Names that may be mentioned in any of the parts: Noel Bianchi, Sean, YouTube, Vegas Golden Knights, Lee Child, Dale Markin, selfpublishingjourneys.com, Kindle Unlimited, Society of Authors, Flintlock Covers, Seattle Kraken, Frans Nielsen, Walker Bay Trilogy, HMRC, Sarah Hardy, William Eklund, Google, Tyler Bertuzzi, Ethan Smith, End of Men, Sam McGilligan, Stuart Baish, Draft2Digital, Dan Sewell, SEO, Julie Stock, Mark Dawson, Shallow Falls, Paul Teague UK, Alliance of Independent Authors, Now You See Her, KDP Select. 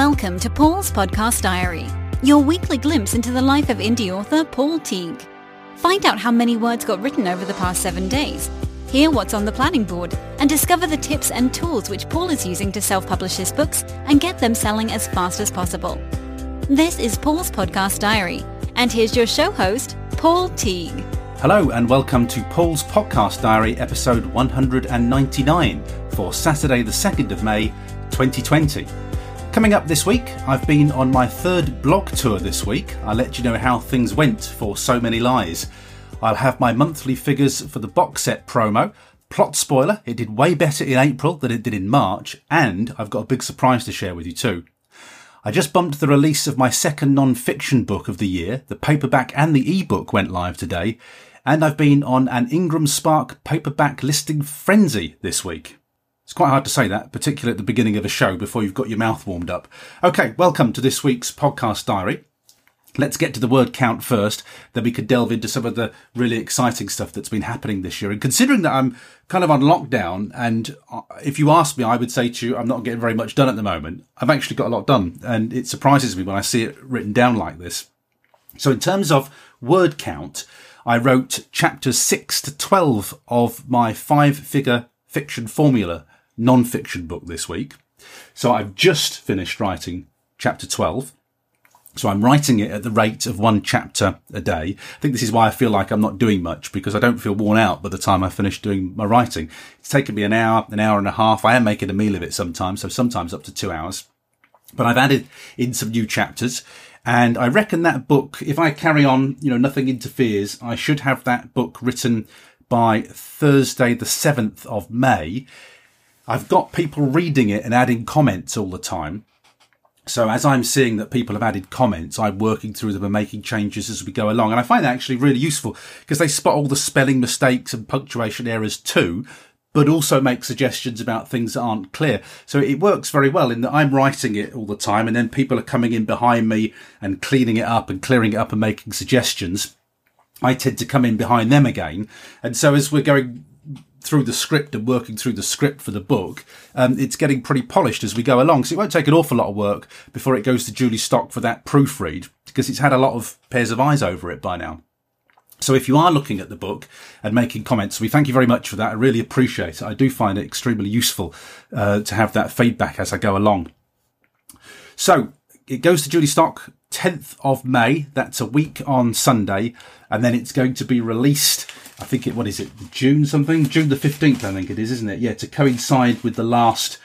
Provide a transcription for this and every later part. Welcome to Paul's Podcast Diary, your weekly glimpse into the life of indie author Paul Teague. Find out how many words got written over the past 7 days, hear what's on the planning board, and discover the tips and tools which Paul is using to self-publish his books and get them selling as fast as possible. This is Paul's Podcast Diary, and here's your show host, Paul Teague. Hello and welcome to Paul's Podcast Diary episode 199 for Saturday the 2nd of May 2020. Coming up this week, I've been on my third blog tour this week. I'll let you know how things went for So Many Lies. I'll have my monthly figures for the box set promo. Plot spoiler, it did way better in April than it did in March, and I've got a big surprise to share with you too. I just bumped the release of my second non-fiction book of the year. The paperback and the ebook went live today. And I've been on an Ingram Spark paperback listing frenzy this week. It's quite hard to say that, particularly at the beginning of a show before you've got your mouth warmed up. Okay, welcome to this week's Podcast Diary. Let's get to the word count first, then we could delve into some of the really exciting stuff that's been happening this year. And considering that I'm kind of on lockdown, and if you asked me, I would say to you, I'm not getting very much done at the moment. I've actually got a lot done, and it surprises me when I see it written down like this. So in terms of word count, I wrote chapters 6 to 12 of my five-figure fiction formula non-fiction book this week. So I've just finished writing chapter 12. So I'm writing it at the rate of one chapter a day. I think this is why I feel like I'm not doing much, because I don't feel worn out by the time I finish doing my writing. It's taken me an hour and a half. I am making a meal of it sometimes, so sometimes up to 2 hours. But I've added in some new chapters. And I reckon that book, if I carry on, nothing interferes, I should have that book written by Thursday, the 7th of May. I've got people reading it and adding comments all the time. So as I'm seeing that people have added comments, I'm working through them and making changes as we go along. And I find that actually really useful because they spot all the spelling mistakes and punctuation errors too, but also make suggestions about things that aren't clear. So it works very well in that I'm writing it all the time and then people are coming in behind me and cleaning it up and clearing it up and making suggestions. I tend to come in behind them again. And so as we're going through the script and working through the script for the book, it's getting pretty polished as we go along. So it won't take an awful lot of work before it goes to Julie Stock for that proofread, because it's had a lot of pairs of eyes over it by now. So if you are looking at the book and making comments, we thank you very much for that. I really appreciate it. I do find it extremely useful to have that feedback as I go along. So it goes to Julie Stock 10th of May. That's a week on Sunday. And then it's going to be released, I think it, June something? June the 15th, I think it is, isn't it? Yeah, to coincide with the last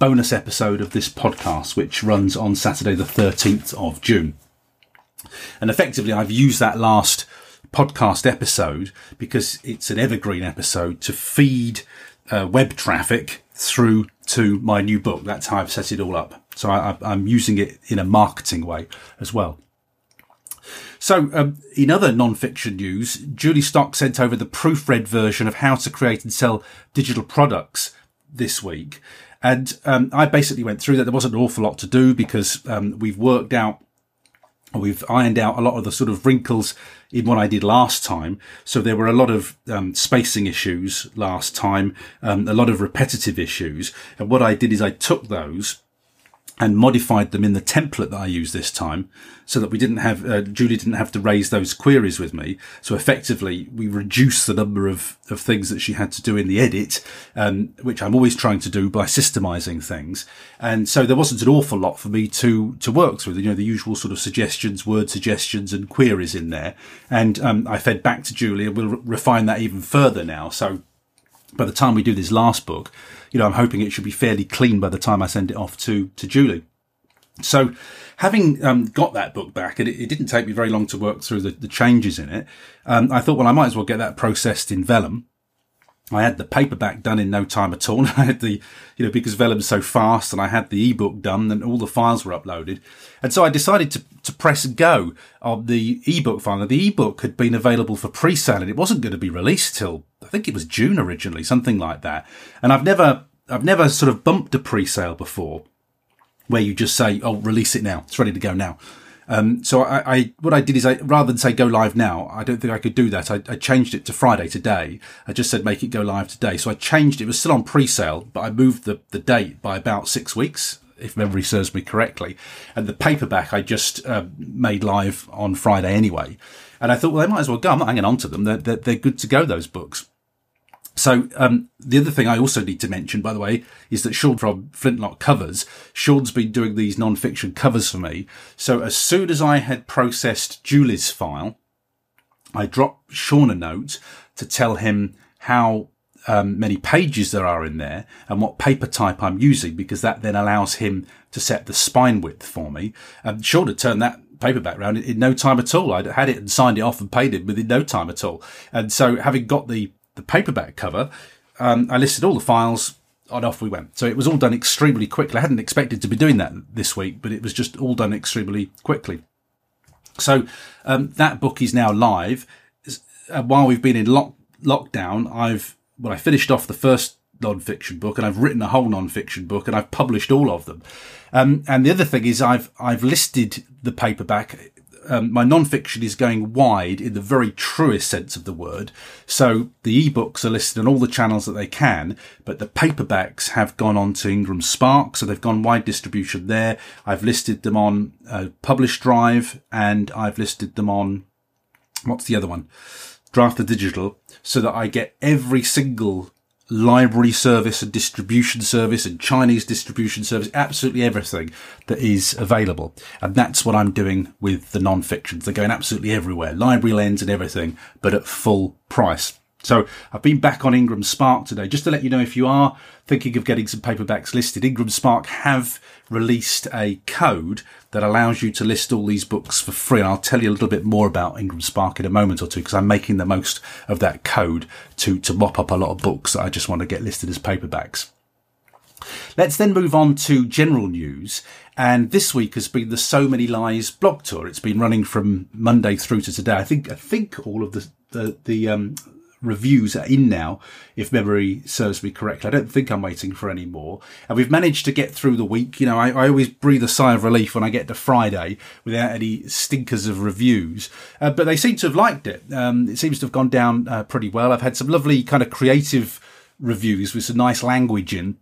bonus episode of this podcast, which runs on Saturday the 13th of June. And effectively, I've used that last podcast episode, because it's an evergreen episode, to feed web traffic through to my new book. That's how I've set it all up. So I'm using it in a marketing way as well. So in other non-fiction news, Julie Stock sent over the proofread version of how to create and sell digital products this week. And I basically went through that. There wasn't an awful lot to do because we've ironed out a lot of the sort of wrinkles in what I did last time. So there were a lot of spacing issues last time, a lot of repetitive issues. And what I did is I took those and modified them in the template that I used this time so that we didn't have, Julie didn't have to raise those queries with me. So effectively we reduced the number of things that she had to do in the edit, which I'm always trying to do by systemizing things. And so there wasn't an awful lot for me to work through, the usual sort of suggestions, word suggestions and queries in there. And, I fed back to Julie and we'll refine that even further now. So by the time we do this last book, I'm hoping it should be fairly clean by the time I send it off to Julie. So having got that book back, and it didn't take me very long to work through the changes in it, I thought, well, I might as well get that processed in Vellum. I had the paperback done in no time at all. And I had because Vellum's so fast, and I had the ebook done and all the files were uploaded. And so I decided to press go on the ebook file. Now, the ebook had been available for pre-sale and it wasn't going to be released till I think it was June originally, something like that. And I've never sort of bumped a pre-sale before where you just say, oh, release it now. It's ready to go now. So what I did is rather than say go live now, I don't think I could do that. I changed it to Friday today. I just said make it go live today. So I changed it. It was still on pre-sale, but I moved the date by about 6 weeks. if memory serves me correctly. And the paperback I just made live on Friday anyway. And I thought, well, they might as well go. I'm not hanging on to them. They're good to go, those books. So the other thing I also need to mention, by the way, is that Sean from Flintlock Covers, Sean's been doing these non-fiction covers for me. So as soon as I had processed Julie's file, I dropped Sean a note to tell him how many pages there are in there and what paper type I'm using, because that then allows him to set the spine width for me. And Sean had turned that paperback round in no time at all. I'd had it and signed it off and paid it within no time at all. And so having got the paperback cover, I listed all the files and off we went. So it was all done extremely quickly. I hadn't expected to be doing that this week, but it was just all done extremely quickly. So that book is now live. While we've been in lockdown, I finished off the first non-fiction book, and I've written a whole non-fiction book, and I've published all of them. And the other thing is I've listed the paperback. My non-fiction is going wide in the very truest sense of the word. So the ebooks are listed on all the channels that they can, but the paperbacks have gone on to Ingram Spark, so they've gone wide distribution there. I've listed them on Publish Drive, and I've listed them on, what's the other one? Draft2Digital, so that I get every single library service and distribution service and Chinese distribution service, absolutely everything that is available. And that's what I'm doing with the non-fictions. They're going absolutely everywhere, library lens and everything, but at full price. So I've been back on Ingram Spark today, just to let you know, if you are thinking of getting some paperbacks listed, Ingram Spark have released a code that allows you to list all these books for free. And I'll tell you a little bit more about Ingram Spark in a moment or two, because I'm making the most of that code to mop up a lot of books that I just want to get listed as paperbacks. Let's then move on to general news. And this week has been the So Many Lies blog tour. It's been running from Monday through to today. I think all of the reviews are in now, if memory serves me correctly. I don't think I'm waiting for any more. And we've managed to get through the week. You know, I always breathe a sigh of relief when I get to Friday without any stinkers of reviews. But they seem to have liked it. It seems to have gone down pretty well. I've had some lovely kind of creative reviews with some nice language in.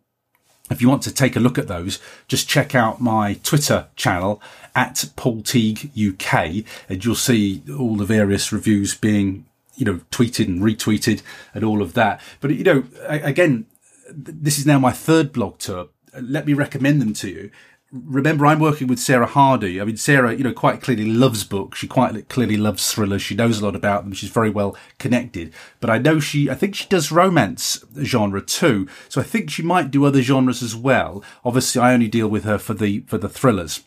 If you want to take a look at those, just check out my Twitter channel at Paul Teague UK, and you'll see all the various reviews being, you know, tweeted and retweeted and all of that. But, you know, again, this is now my third blog tour. Let me recommend them to you. Remember, I'm working with Sarah Hardy. I mean, Sarah, you know, quite clearly loves books. She quite clearly loves thrillers. She knows a lot about them. She's very well connected. But I know I think she does romance genre too. So I think she might do other genres as well. Obviously, I only deal with her for the thrillers.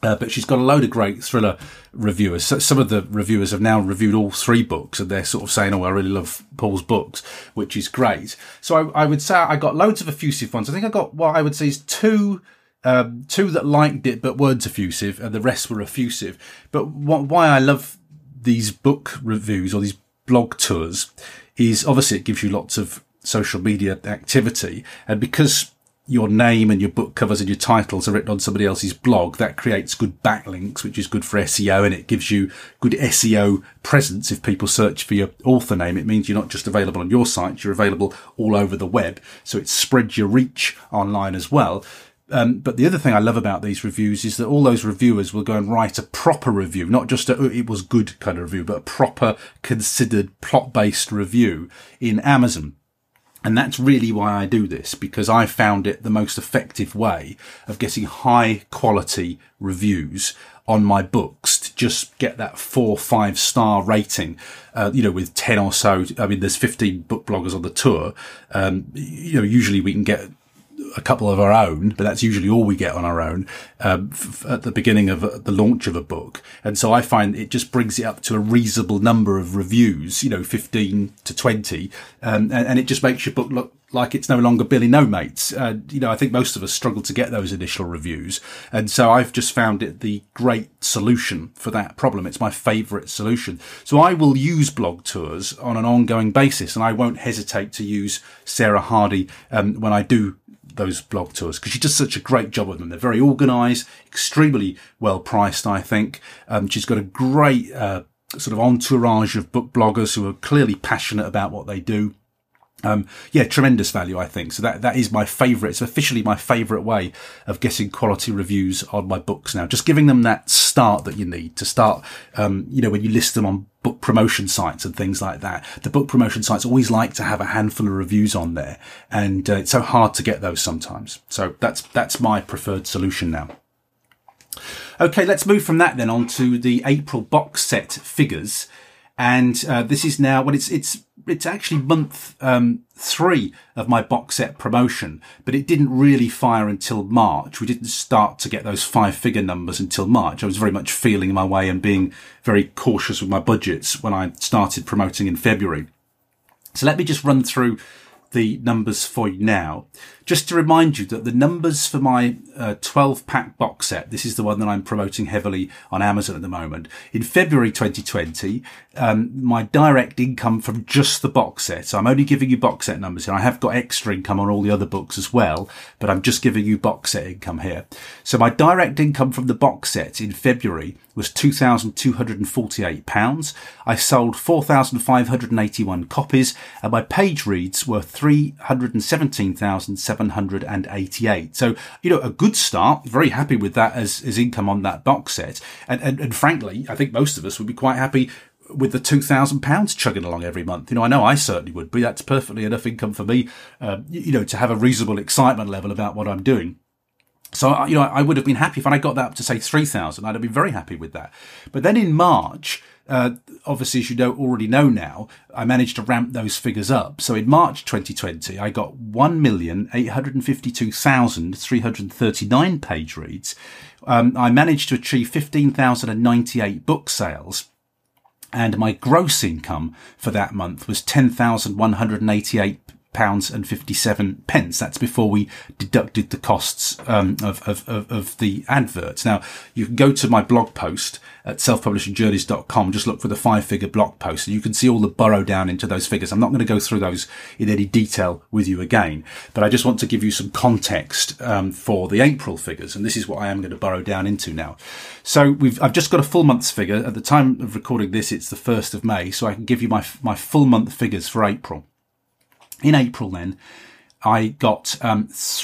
But she's got a load of great thriller reviewers. So some of the reviewers have now reviewed all three books, and they're sort of saying, oh, I really love Paul's books, which is great. So I would say I got loads of effusive ones. I think I got what I would say is two that liked it but weren't effusive, and the rest were effusive. But why I love these book reviews or these blog tours is obviously it gives you lots of social media activity, and because your name and your book covers and your titles are written on somebody else's blog, that creates good backlinks, which is good for SEO, and it gives you good SEO presence. If people search for your author name, it means you're not just available on your site, you're available all over the web. So it spreads your reach online as well. But the other thing I love about these reviews is that all those reviewers will go and write a proper review, not just it was good kind of review, but a proper considered plot-based review in Amazon. And that's really why I do this, because I found it the most effective way of getting high quality reviews on my books, to just get that 4-5 star rating, you know, with 10 or so. I mean, there's 15 book bloggers on the tour. You know, usually we can get a couple of our own, but that's usually all we get on our own at the beginning of the launch of a book. And so I find it just brings it up to a reasonable number of reviews, you know, 15 to 20. And it just makes your book look like it's no longer Billy No Mates. You know, I think most of us struggle to get those initial reviews. And so I've just found it the great solution for that problem. It's my favourite solution. So I will use blog tours on an ongoing basis, and I won't hesitate to use Sarah Hardy when I do those blog tours, because she does such a great job with them. They're very organised, extremely well priced, I think. She's got a great sort of entourage of book bloggers who are clearly passionate about what they do. Yeah, tremendous value, I think. So that is my favourite. It's officially my favourite way of getting quality reviews on my books now. Just giving them that start that you need to start, you know, when you list them on book promotion sites and things like that. The book promotion sites always like to have a handful of reviews on there, and it's so hard to get those sometimes. So that's my preferred solution now. Okay, let's move from that then on to the April box set figures. And this is now, well, it's actually month 3 of my box set promotion, but it didn't really fire until March. We didn't start to get those 5-figure numbers until March. I was very much feeling my way and being very cautious with my budgets when I started promoting in February. So let me just run through the numbers for you now. Just to remind you that the numbers for my 12-pack box set, this is the one that I'm promoting heavily on Amazon at the moment. In February 2020, my direct income from just the box set, so I'm only giving you box set numbers here. I have got extra income on all the other books as well, but I'm just giving you box set income here. So my direct income from the box set in February was £2,248. I sold 4,581 copies, and my page reads were 317,788. So, you know, a good start. Very happy with that as income on that box set. And frankly, I think most of us would be quite happy with the £2,000 chugging along every month. You know I certainly would be. That's perfectly enough income for me, you know, to have a reasonable excitement level about what I'm doing. So, you know, I would have been happy if I got that up to, say, 3,000. I'd have been very happy with that. But then in March, obviously, as you already know now, I managed to ramp those figures up. So in March 2020, I got 1,852,339 page reads. I managed to achieve 15,098 book sales. And my gross income for that month was £10,188.57. That's before we deducted the costs of the adverts. Now, you can go to my blog post at selfpublishingjourneys.com. Just look for the 5-figure blog post, and you can see all the burrow down into those figures. I'm not going to go through those in any detail with you again, but I just want to give you some context for the April figures, and this is what I am going to burrow down into now. So I've just got a full month's figure. At the time of recording this, it's the 1st of May, so I can give you my full month figures for April. In April, then, I got this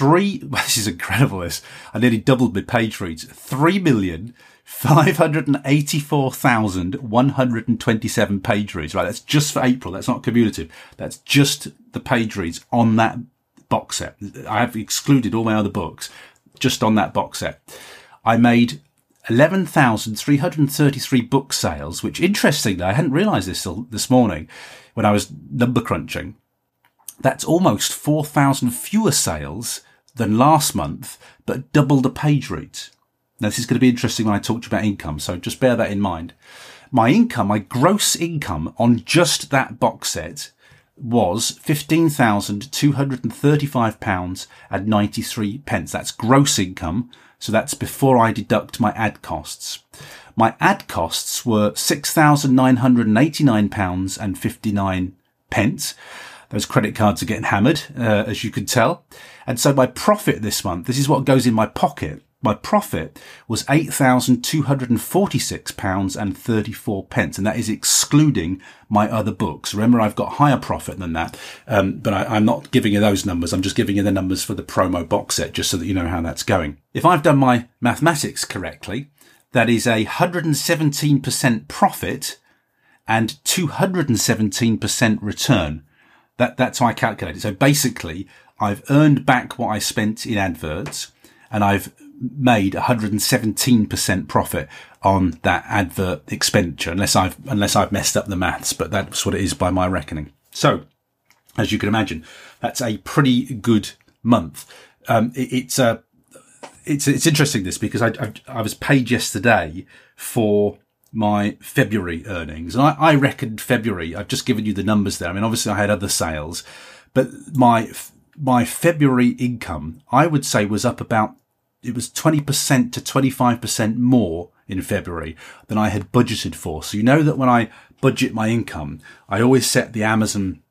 is incredible, this. I nearly doubled my page reads. 3,584,127 page reads. Right, that's just for April. That's not cumulative. That's just the page reads on that box set. I have excluded all my other books just on that box set. I made 11,333 book sales, which, interestingly, I hadn't realised this till this morning when I was number crunching. That's almost 4,000 fewer sales than last month, but double the page reads. Now, this is going to be interesting when I talk to you about income, so just bear that in mind. My gross income on just that box set was £15,235.93. That's gross income, so that's before I deduct my ad costs. My ad costs were £6,989.59. Those credit cards are getting hammered, as you can tell. And so my profit this month, this is what goes in my pocket. My profit was £8,246.34. And that is excluding my other books. Remember, I've got higher profit than that. But I'm not giving you those numbers. I'm just giving you the numbers for the promo box set, just so that you know how that's going. If I've done my mathematics correctly, that is a 117% profit and 217% return. That's how I calculate it. So basically, I've earned back what I spent in adverts, and I've made 117% profit on that advert expenditure, unless I've messed up the maths, but that's what it is by my reckoning. So, as you can imagine, that's a pretty good month. It's interesting, this, because I was paid yesterday for my February earnings, and I reckoned February. I've just given you the numbers there. I mean, obviously I had other sales, but my February income, I would say, was up about, it was 20% to 25% more in February than I had budgeted for. So you know that when I budget my income, I always set the Amazon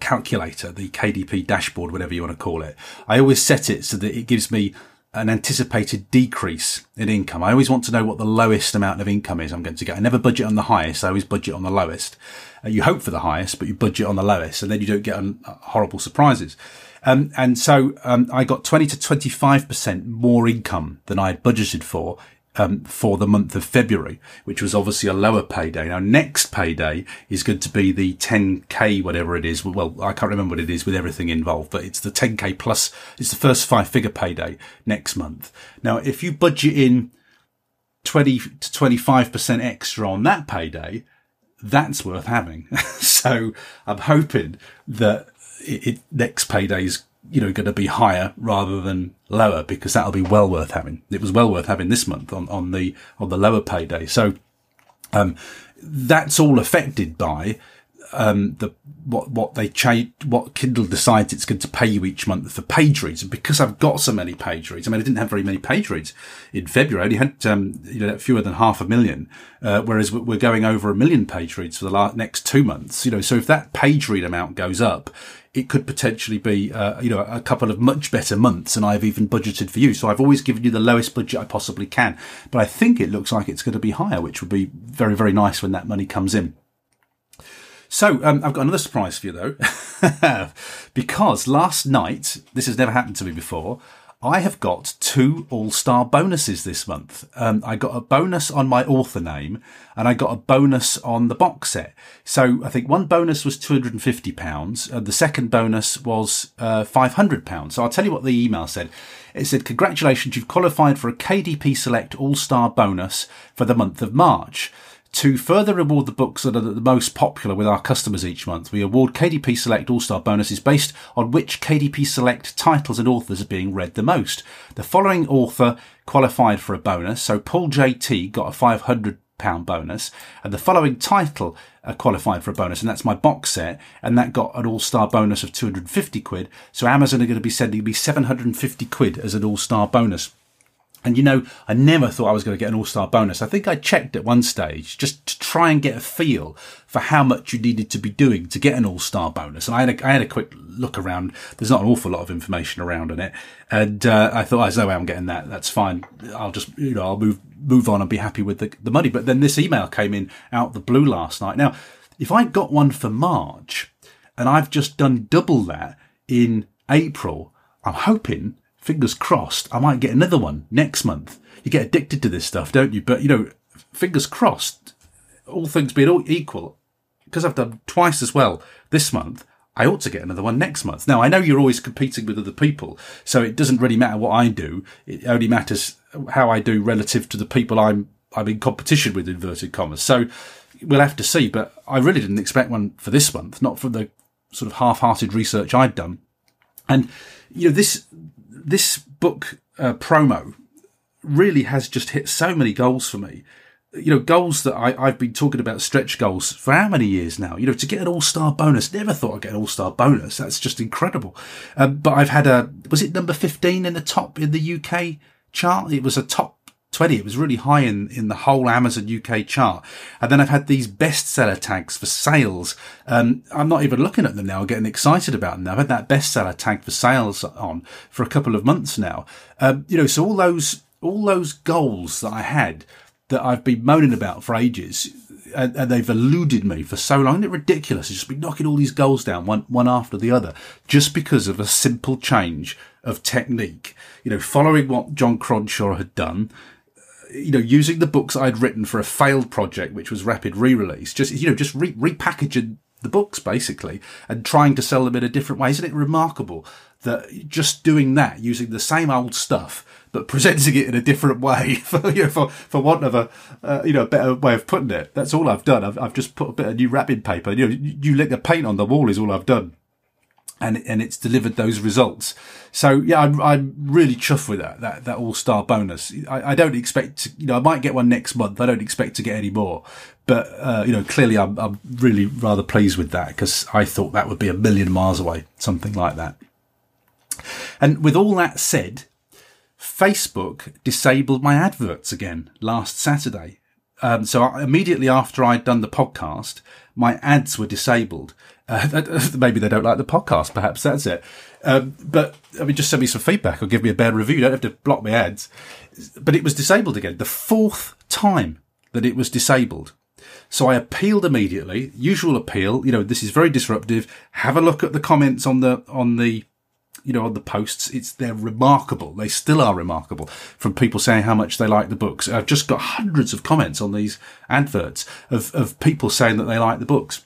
calculator, the KDP dashboard, whatever you want to call it. I always set it so that it gives me an anticipated decrease in income. I always want to know what the lowest amount of income is I'm going to get. I never budget on the highest. I always budget on the lowest. You hope for the highest, but you budget on the lowest, and then you don't get horrible surprises. And so I got 20 to 25% more income than I had budgeted for the month of February, which was obviously a lower payday. Now, next payday is going to be the 10K, whatever it is. Well, I can't remember what it is with everything involved, but it's the 10K plus, it's the first five-figure payday next month. Now, if you budget in 20 to 25% extra on that payday, that's worth having. So I'm hoping that next payday is, you know, going to be higher rather than lower, because that'll be well worth having. It was well worth having this month on the lower payday. So that's all affected by what Kindle decides it's going to pay you each month for page reads. And because I've got so many page reads, I mean, I didn't have very many page reads in February. I only had fewer than 500,000, whereas we're going over 1 million page reads for the next 2 months. You know, so if that page read amount goes up, it could potentially be, a couple of much better months than I've even budgeted for you. So I've always given you the lowest budget I possibly can, but I think it looks like it's going to be higher, which would be very, very nice when that money comes in. So I've got another surprise for you, though, because last night, this has never happened to me before, I have got 2 all-star bonuses this month. I got a bonus on my author name and I got a bonus on the box set. So I think one bonus was £250 and the second bonus was £500. So I'll tell you what the email said. It said, "Congratulations, you've qualified for a KDP Select all-star bonus for the month of March. To further reward the books that are the most popular with our customers each month, we award KDP Select All-Star bonuses based on which KDP Select titles and authors are being read the most. The following author qualified for a bonus, so Paul JT got a £500 bonus, and the following title qualified for a bonus, and that's my box set, and that got an all-star bonus of £250. So Amazon are going to be sending me £750 as an all-star bonus." And, you know, I never thought I was going to get an all-star bonus. I think I checked at one stage just to try and get a feel for how much you needed to be doing to get an all-star bonus. And I had a quick look around. There's not an awful lot of information around on it. And I thought, there's no way I'm getting that. That's fine. I'll just, I'll move on and be happy with the money. But then this email came in out the blue last night. Now, if I got one for March and I've just done double that in April, I'm hoping, fingers crossed, I might get another one next month. You get addicted to this stuff, don't you? But, fingers crossed, all things being all equal, because I've done twice as well this month, I ought to get another one next month. Now, I know you're always competing with other people, so it doesn't really matter what I do. It only matters how I do relative to the people I'm in competition with, inverted commas. So we'll have to see, but I really didn't expect one for this month, not from the sort of half-hearted research I'd done. And, this book promo really has just hit so many goals for me. Goals that I've been talking about, stretch goals, for how many years now? To get an all-star bonus. Never thought I'd get an all-star bonus. That's just incredible. But I've had was it number 15 in the top in the UK chart? It was a top 20. It was really high in the whole Amazon UK chart. And then I've had these bestseller tags for sales. I'm not even looking at them now, getting excited about them now. I've had that bestseller tag for sales on for a couple of months now. So all those goals that I had that I've been moaning about for ages, and they've eluded me for so long. Isn't it ridiculous? It's just been knocking all these goals down one after the other, just because of a simple change of technique. Following what John Cronshaw had done, using the books I'd written for a failed project, which was rapid re-release, just repackaging the books basically and trying to sell them in a different way. Isn't it remarkable that just doing that, using the same old stuff but presenting it in a different way, for want of a better way of putting it? That's all I've done. I've just put a bit of new wrapping paper, new lick of paint on the wall is all I've done. And it's delivered those results. So yeah, I'm really chuffed with that all-star bonus. I don't expect to, I might get one next month. I don't expect to get any more, but clearly I'm really rather pleased with that, because I thought that would be 1 million miles away, something like that. And with all that said, Facebook disabled my adverts again last Saturday. So immediately after I'd done the podcast, my ads were disabled. Maybe they don't like the podcast. Perhaps that's it. But I mean, just send me some feedback or give me a bad review. You don't have to block my ads. But it was disabled again, the fourth time that it was disabled. So I appealed immediately. Usual appeal. You know, this is very disruptive. Have a look at the comments on the posts. It's, they're remarkable. They still are remarkable, from people saying how much they like the books. I've just got hundreds of comments on these adverts of people saying that they like the books.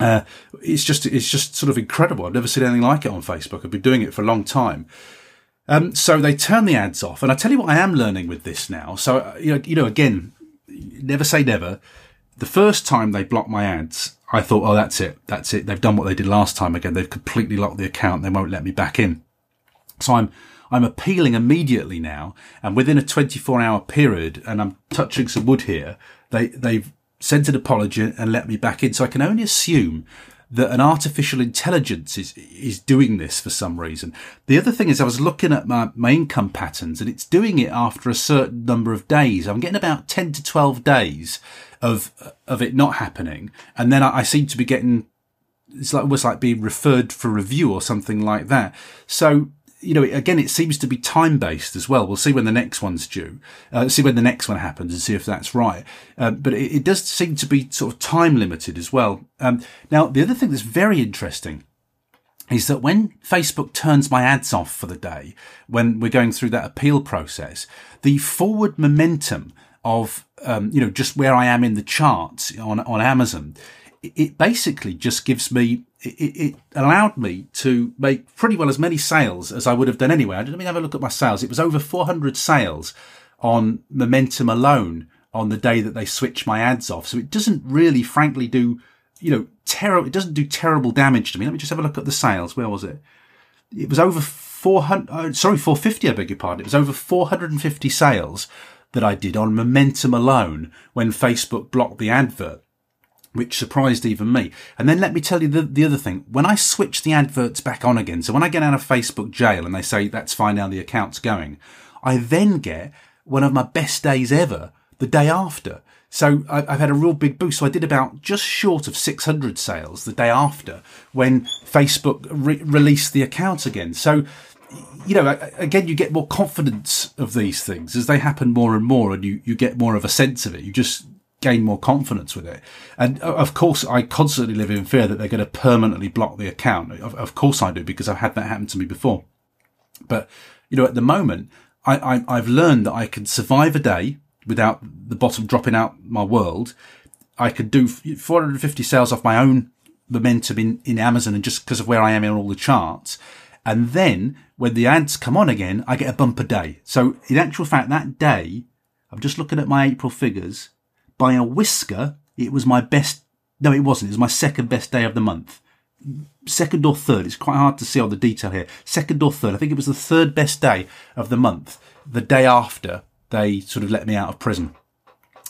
It's just sort of incredible. I've never seen anything like it on Facebook. I've been doing it for a long time. So they turn the ads off, and I tell you what I am learning with this now. So, you know, again, never say never. The first time they blocked my ads, I thought, oh, that's it. They've done what they did last time again. They've completely locked the account. They won't let me back in. So I'm appealing immediately now. And within a 24-hour period, and I'm touching some wood here, they've sent an apology and let me back in. So I can only assume that an artificial intelligence is doing this for some reason. The other thing is, I was looking at my income patterns, and it's doing it after a certain number of days. I'm getting about 10 to 12 days of it not happening, and then I seem to be getting, it's like almost like being referred for review or something like that. So, you know, again, it seems to be time based as well. We'll see when the next one's due, see when the next one happens, and see if that's right. But it does seem to be sort of time limited as well. Now, the other thing that's very interesting is that when Facebook turns my ads off for the day, when we're going through that appeal process, the forward momentum of, just where I am in the charts on Amazon, it basically just gives me, it allowed me to make pretty well as many sales as I would have done anyway. I didn't have a look at my sales. It was over 400 sales on momentum alone on the day that they switched my ads off. So it doesn't really, frankly, do, it doesn't do terrible damage to me. Let me just have a look at the sales. Where was it? It was over 450, I beg your pardon. It was over 450 sales that I did on momentum alone when Facebook blocked the advert, which surprised even me. And then let me tell you the other thing. When I switch the adverts back on again, so when I get out of Facebook jail and they say, that's fine, now the account's going, I then get one of my best days ever the day after. So I've had a real big boost. So I did about just short of 600 sales the day after when Facebook released the account again. So, you know, again, you get more confidence of these things as they happen more and more, and you get more of a sense of it. You just gain more confidence with it. And of course, I constantly live in fear that they're going to permanently block the account. Of course I do, because I've had that happen to me before. But, you know, at the moment, I've learned that I can survive a day without the bottom dropping out my world. I could do 450 sales off my own momentum in Amazon, and just because of where I am in all the charts. And then when the ads come on again, I get a bumper day. So in actual fact, that day, I'm just looking at my April figures, by a whisker, it was my best. No, it wasn't. It was my second best day of the month. Second or third. It's quite hard to see all the detail here. Second or third. I think it was the third best day of the month, the day after they sort of let me out of prison.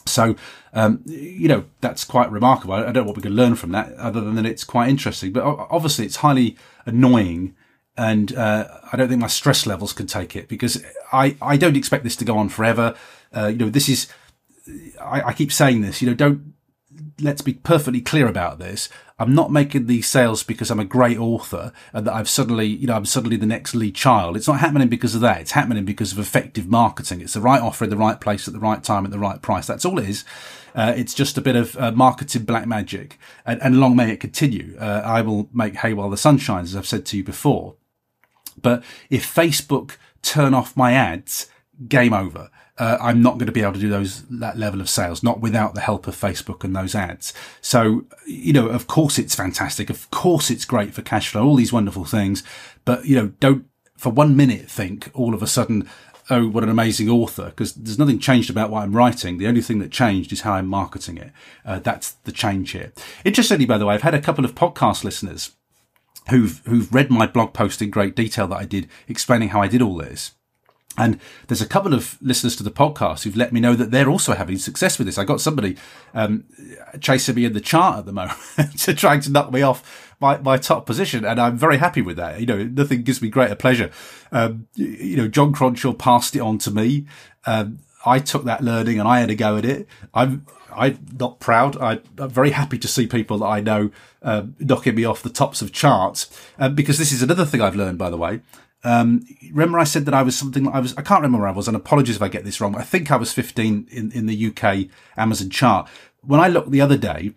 So, that's quite remarkable. I don't know what we can learn from that, other than that it's quite interesting. But obviously it's highly annoying. And I don't think my stress levels can take it, because I don't expect this to go on forever. This is, I keep saying this, let's be perfectly clear about this. I'm not making these sales because I'm a great author and that I'm suddenly the next Lee Child. It's not happening because of that. It's happening because of effective marketing. It's the right offer in the right place at the right time at the right price. That's all it is. It's just a bit of marketing black magic, and long may it continue. I will make hay while the sun shines, as I've said to you before. But if Facebook turn off my ads, game over. I'm not going to be able to do that level of sales, not without the help of Facebook and those ads. So, of course it's fantastic. Of course it's great for cash flow, all these wonderful things. But, don't for 1 minute think all of a sudden, oh, what an amazing author, because there's nothing changed about what I'm writing. The only thing that changed is how I'm marketing it. That's the change here. Interestingly, by the way, I've had a couple of podcast listeners who've read my blog post in great detail that I did explaining how I did all this. And there's a couple of listeners to the podcast who've let me know that they're also having success with this. I got somebody chasing me in the chart at the moment to trying to knock me off my top position, and I'm very happy with that. Nothing gives me greater pleasure. John Cronshaw passed it on to me. I took that learning and I had a go at it. I'm not proud. I'm very happy to see people that I know knocking me off the tops of charts, because this is another thing I've learned, by the way. Remember I said that I was something, I can't remember where I was, and apologies if I get this wrong, but I think I was 15 in the UK Amazon chart. When I looked the other day,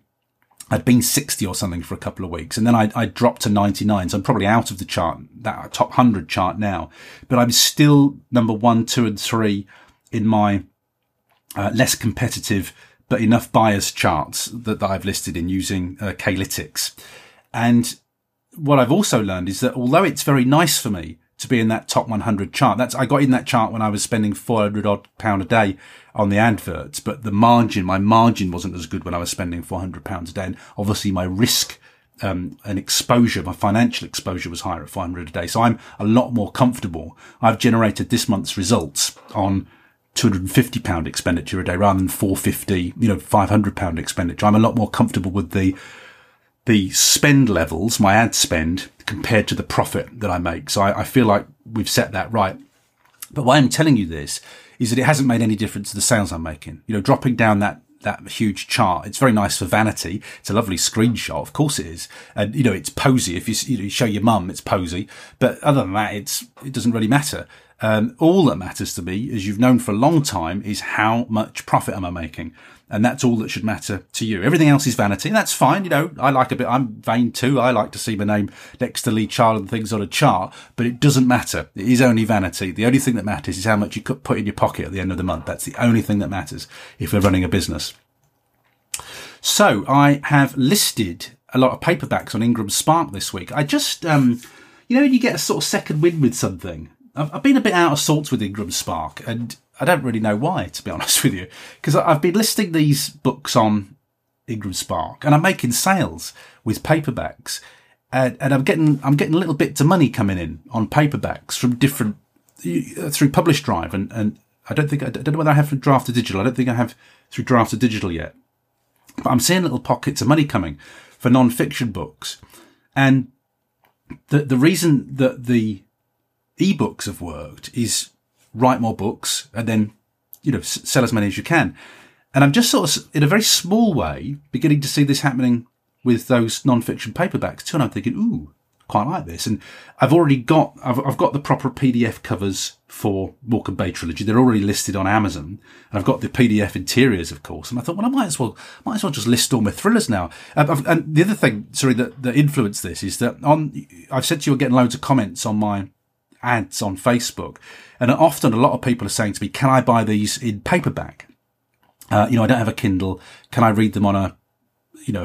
I'd been 60 or something for a couple of weeks, and then I dropped to 99, so I'm probably out of the chart, that top 100 chart now. But I'm still number 1, 2, and 3 in my less competitive but enough buyers charts that I've listed in using K-Lytics. And what I've also learned is that although it's very nice for me to be in that top 100 chart, I got in that chart when I was spending £400 odd a day on the adverts, but my margin wasn't as good when I was spending £400 a day. And obviously my risk and exposure, my financial exposure was higher at £500 a day. So I'm a lot more comfortable. I've generated this month's results on £250 expenditure a day rather than £450, £500 expenditure. I'm a lot more comfortable with the spend levels, my ad spend, compared to the profit that I make. So I feel like we've set that right. But why I'm telling you this is that it hasn't made any difference to the sales I'm making. Dropping down that huge chart, it's very nice for vanity. It's a lovely screenshot. Of course it is. And, it's posy. If you show your mum, it's posy. But other than that, it doesn't really matter. All that matters to me, as you've known for a long time, is how much profit am I making? And that's all that should matter to you. Everything else is vanity. And that's fine. I like a bit, I'm vain too. I like to see my name next to Lee Child and things on a chart, but it doesn't matter. It is only vanity. The only thing that matters is how much you could put in your pocket at the end of the month. That's the only thing that matters if we're running a business. So I have listed a lot of paperbacks on Ingram Spark this week. I just, you get a sort of second win with something. I've been a bit out of sorts with Ingram Spark, and I don't really know why, to be honest with you, because I've been listing these books on Ingram Spark, and I'm making sales with paperbacks, and I'm getting little bits of money coming in on paperbacks from different through Publish Drive, and I don't know whether I have from Draft2Digital. I don't think I have through Draft2Digital yet, but I'm seeing little pockets of money coming for non-fiction books, and the reason that the ebooks have worked is write more books and then sell as many as you can. And I'm just sort of in a very small way beginning to see this happening with those non-fiction paperbacks too, and I'm thinking, ooh, quite like this. And I've got the proper PDF covers for Walker Bay Trilogy. They're already listed on Amazon, and I've got the PDF interiors, of course. And I thought, well, I might as well just list all my thrillers now. And the other thing, sorry, that influenced this is that I've said to you, I'm getting loads of comments on my ads on Facebook, and often a lot of people are saying to me, can I buy these in paperback? I don't have a Kindle. Can I read them on a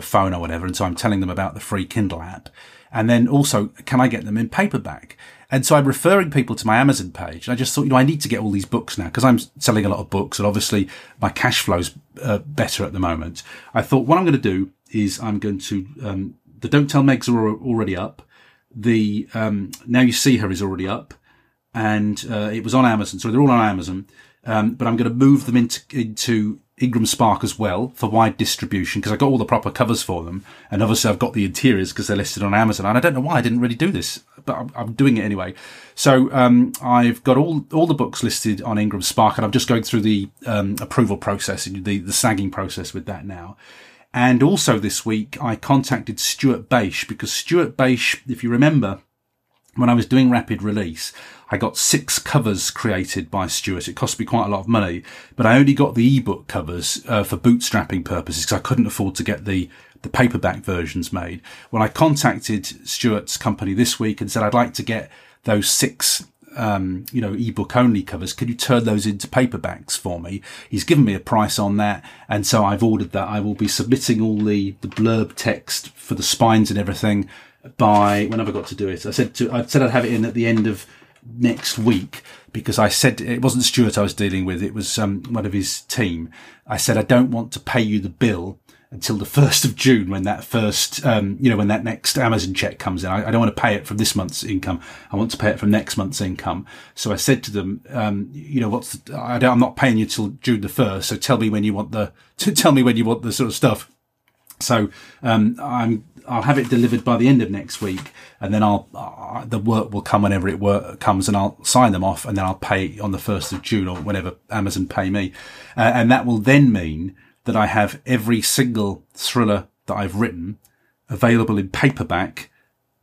phone or whatever? And so I'm telling them about the free Kindle app, and then also, can I get them in paperback? And so I'm referring people to my Amazon page, and I just thought, I need to get all these books now because I'm selling a lot of books, and obviously my cash flow's better at the moment. I thought what I'm going to do is I'm going to the Don't Tell Megs are already up. The Now You See Her is already up, and it was on Amazon, so they're all on Amazon. But I'm going to move them into Ingram Spark as well for wide distribution, because I got all the proper covers for them, and obviously I've got the interiors because they're listed on Amazon. And I don't know why I didn't really do this, but I'm doing it anyway. So I've got all the books listed on Ingram Spark, and I'm just going through the approval process, the snagging process with that now. And also this week, I contacted Stuart Baish, because Stuart Baish, if you remember, when I was doing Rapid Release, I got 6 covers created by Stuart. It cost me quite a lot of money, but I only got the ebook covers for bootstrapping purposes, because I couldn't afford to get the paperback versions made. When I contacted Stuart's company this week and said, I'd like to get those 6 ebook only covers, could you turn those into paperbacks for me? He's given me a price on that, and so I've ordered that. I will be submitting all the blurb text for the spines and everything by, when have I got to do it? I said I'd have it in at the end of next week, because I said, it wasn't Stuart I was dealing with, it was one of his team. I said, I don't want to pay you the bill until the 1st of June, when that first, when that next Amazon check comes in. I don't want to pay it from this month's income. I want to pay it from next month's income. So I said to them, I'm not paying you till June the 1st. So tell me when you want the sort of stuff. So, I'll have it delivered by the end of next week, and then I'll the work will come whenever it comes, and I'll sign them off, and then I'll pay on the 1st of June or whenever Amazon pay me. And that will then mean that I have every single thriller that I've written available in paperback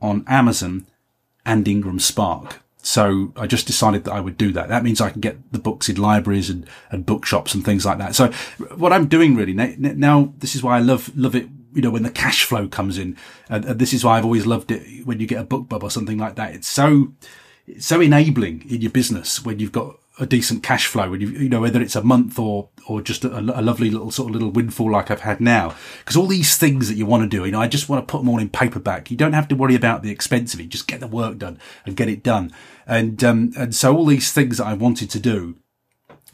on Amazon and Ingram Spark. So I just decided that I would do that. That means I can get the books in libraries and bookshops and things like that. So what I'm doing really now, this is why I love it, you know, when the cash flow comes in. And this is why I've always loved it when you get a book bub or something like that. It's so enabling in your business when you've got a decent cash flow, and you know, whether it's a month or just a lovely little windfall like I've had now. Because all these things that you want to do, you know, I just want to put them all in paperback. You don't have to worry about the expense of it. Just get the work done and get it done. And so all these things that I wanted to do,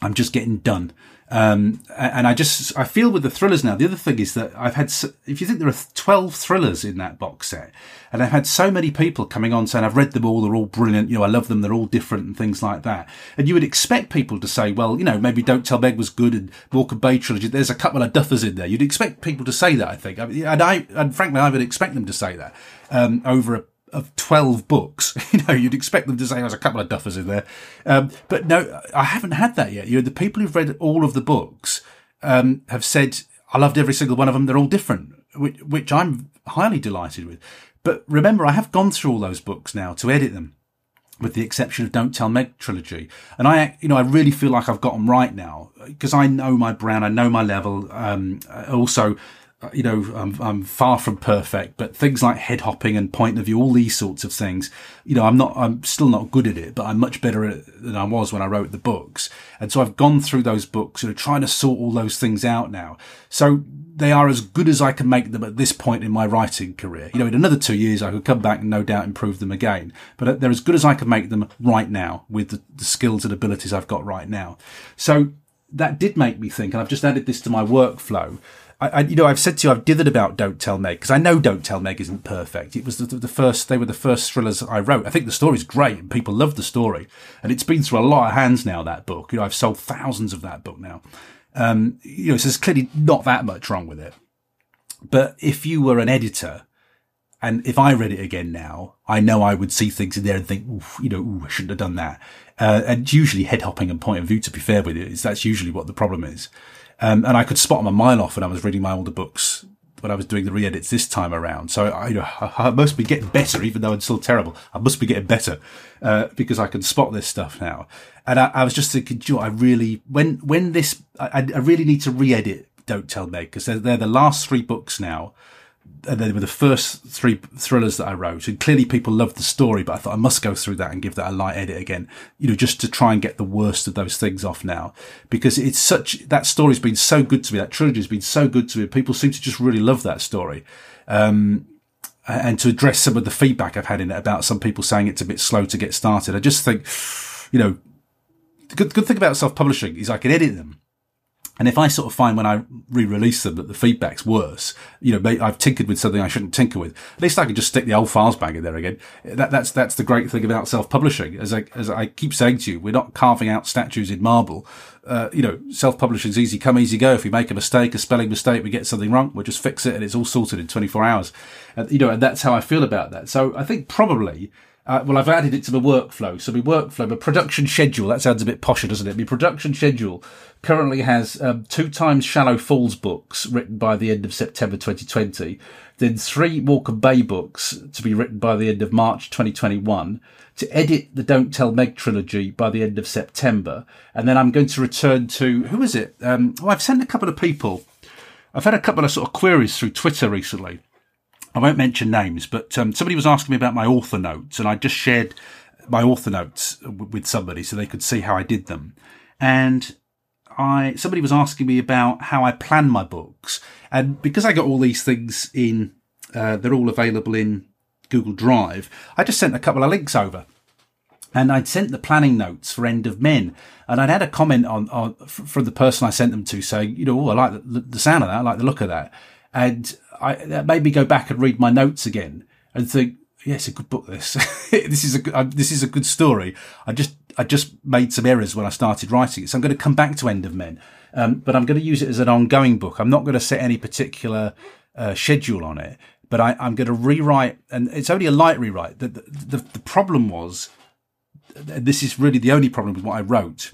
I'm just getting done. And I feel with the thrillers now, the other thing is that I've had, if you think there are 12 thrillers in that box set, and I've had so many people coming on saying, I've read them all, they're all brilliant, you know, I love them, they're all different and things like that. And you would expect people to say, well, you know, maybe Don't Tell Meg was good and Walker Bay Trilogy, there's a couple of duffers in there. You'd expect people to say that, I think. And frankly, I would expect them to say that, over of 12 books. You know, you'd expect them to say there's a couple of duffers in there. But no, I haven't had that yet. You know, the people who've read all of the books have said, I loved every single one of them. They're all different, which I'm highly delighted with. But remember, I have gone through all those books now to edit them, with the exception of Don't Tell Meg Trilogy. And I really feel like I've got them right now, because I know my brand, I know my level. Also, you know, I'm far from perfect, but things like head hopping and point of view, all these sorts of things, you know, I'm still not good at it, but I'm much better at it than I was when I wrote the books. And so I've gone through those books, you know, trying to sort all those things out now. So they are as good as I can make them at this point in my writing career. You know, in another 2 years, I could come back and no doubt improve them again, but they're as good as I can make them right now with the skills and abilities I've got right now. So that did make me think, and I've just added this to my workflow. You know, I've said to you, I've dithered about Don't Tell Meg, because I know Don't Tell Meg isn't perfect. It was they were the first thrillers I wrote. I think the story's great and people love the story. And it's been through a lot of hands now, that book. You know, I've sold thousands of that book now. You know, so there's clearly not that much wrong with it. But if you were an editor, and if I read it again now, I know I would see things in there and think, I shouldn't have done that. And usually head hopping and point of view, to be fair with you, that's usually what the problem is. And I could spot them a mile off when I was reading my older books, when I was doing the re-edits this time around. So I must be getting better, even though I'm still terrible. I must be getting better, because I can spot this stuff now. And I was just thinking, I really, I really need to re-edit Don't Tell Meg, because they're the last three books now. And they were the first three thrillers that I wrote. And clearly people loved the story, but I thought I must go through that and give that a light edit again, you know, just to try and get the worst of those things off now. Because that story's been so good to me. That trilogy's been so good to me. People seem to just really love that story. And to address some of the feedback I've had in it about some people saying it's a bit slow to get started. I just think, you know, the good thing about self-publishing is I can edit them. And if I sort of find when I re-release them that the feedback's worse, you know, I've tinkered with something I shouldn't tinker with. At least I can just stick the old files back in there again. That's the great thing about self-publishing. As I keep saying to you, we're not carving out statues in marble. You know, self-publishing's easy come, easy go. If we make a spelling mistake, we get something wrong, we'll just fix it and it's all sorted in 24 hours. You know, and that's how I feel about that. So I think probably... I've added it to the workflow. So my production schedule, that sounds a bit posher, doesn't it? My production schedule currently has 2 times Shallow Falls books written by the end of September 2020, then 3 Walker Bay books to be written by the end of March 2021, to edit the Don't Tell Meg trilogy by the end of September. And then I'm going to return to, who is it? I've sent a couple of people. I've had a couple of sort of queries through Twitter recently. I won't mention names, but somebody was asking me about my author notes, and I just shared my author notes with somebody so they could see how I did them. And somebody was asking me about how I plan my books. And because I got all these things in, they're all available in Google Drive, I just sent a couple of links over. And I'd sent the planning notes for End of Men, and I'd had a comment on from the person I sent them to saying, you know, I like the sound of that, I like the look of that. And that made me go back and read my notes again and think, yeah, it's a good book. This, this is a good story. I just made some errors when I started writing it. So I'm going to come back to End of Men, but I'm going to use it as an ongoing book. I'm not going to set any particular schedule on it. but I'm going to rewrite, and it's only a light rewrite. The problem was, and this is really the only problem with what I wrote,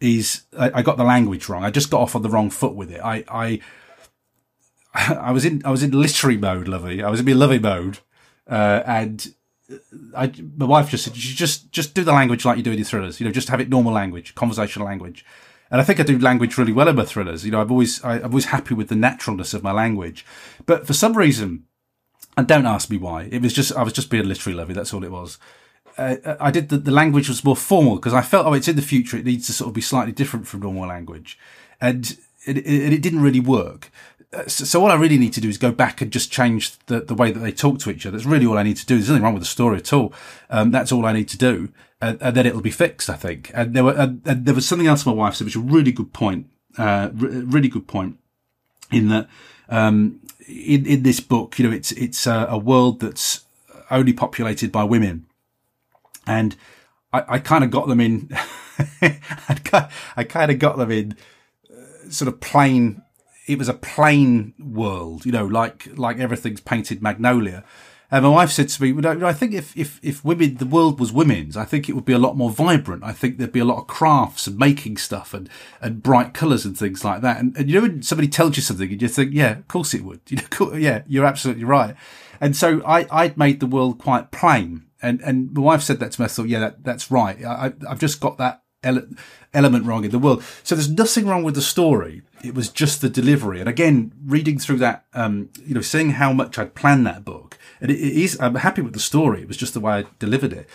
is I got the language wrong. I just got off on the wrong foot with it. I was in literary mode, lovey. I was in my lovey mode, and my wife just said, just do the language like you do in your thrillers. You know, just have it normal language, conversational language. And I think I do language really well in my thrillers. You know, I'm always happy with the naturalness of my language. But for some reason, and don't ask me why, it was just, I was just being literary lovey. That's all it was. I did the language was more formal because I felt, oh, it's in the future. It needs to sort of be slightly different from normal language. And it didn't really work. So what I really need to do is go back and just change the way that they talk to each other. That's really all I need to do. There's nothing wrong with the story at all. That's all I need to do. And then it'll be fixed, I think. And there was something else my wife said, which is a really good point. Really good point in that, in this book, you know, it's a world that's only populated by women. And I kind of got them in, sort of plain. It was a plain world, you know, like everything's painted magnolia. And my wife said to me, well, I think if women, the world was women's, I think it would be a lot more vibrant. I think there'd be a lot of crafts and making stuff and bright colours and things like that. And you know, when somebody tells you something and you think, yeah, of course it would. You know, yeah, you're absolutely right. And so I'd made the world quite plain. And my wife said that to me. I thought, yeah, that's right. I've just got that element wrong in the world. So there's nothing wrong with the story. It was just the delivery. And again, reading through that, you know, seeing how much I'd planned that book, and I'm happy with the story. It was just the way I delivered it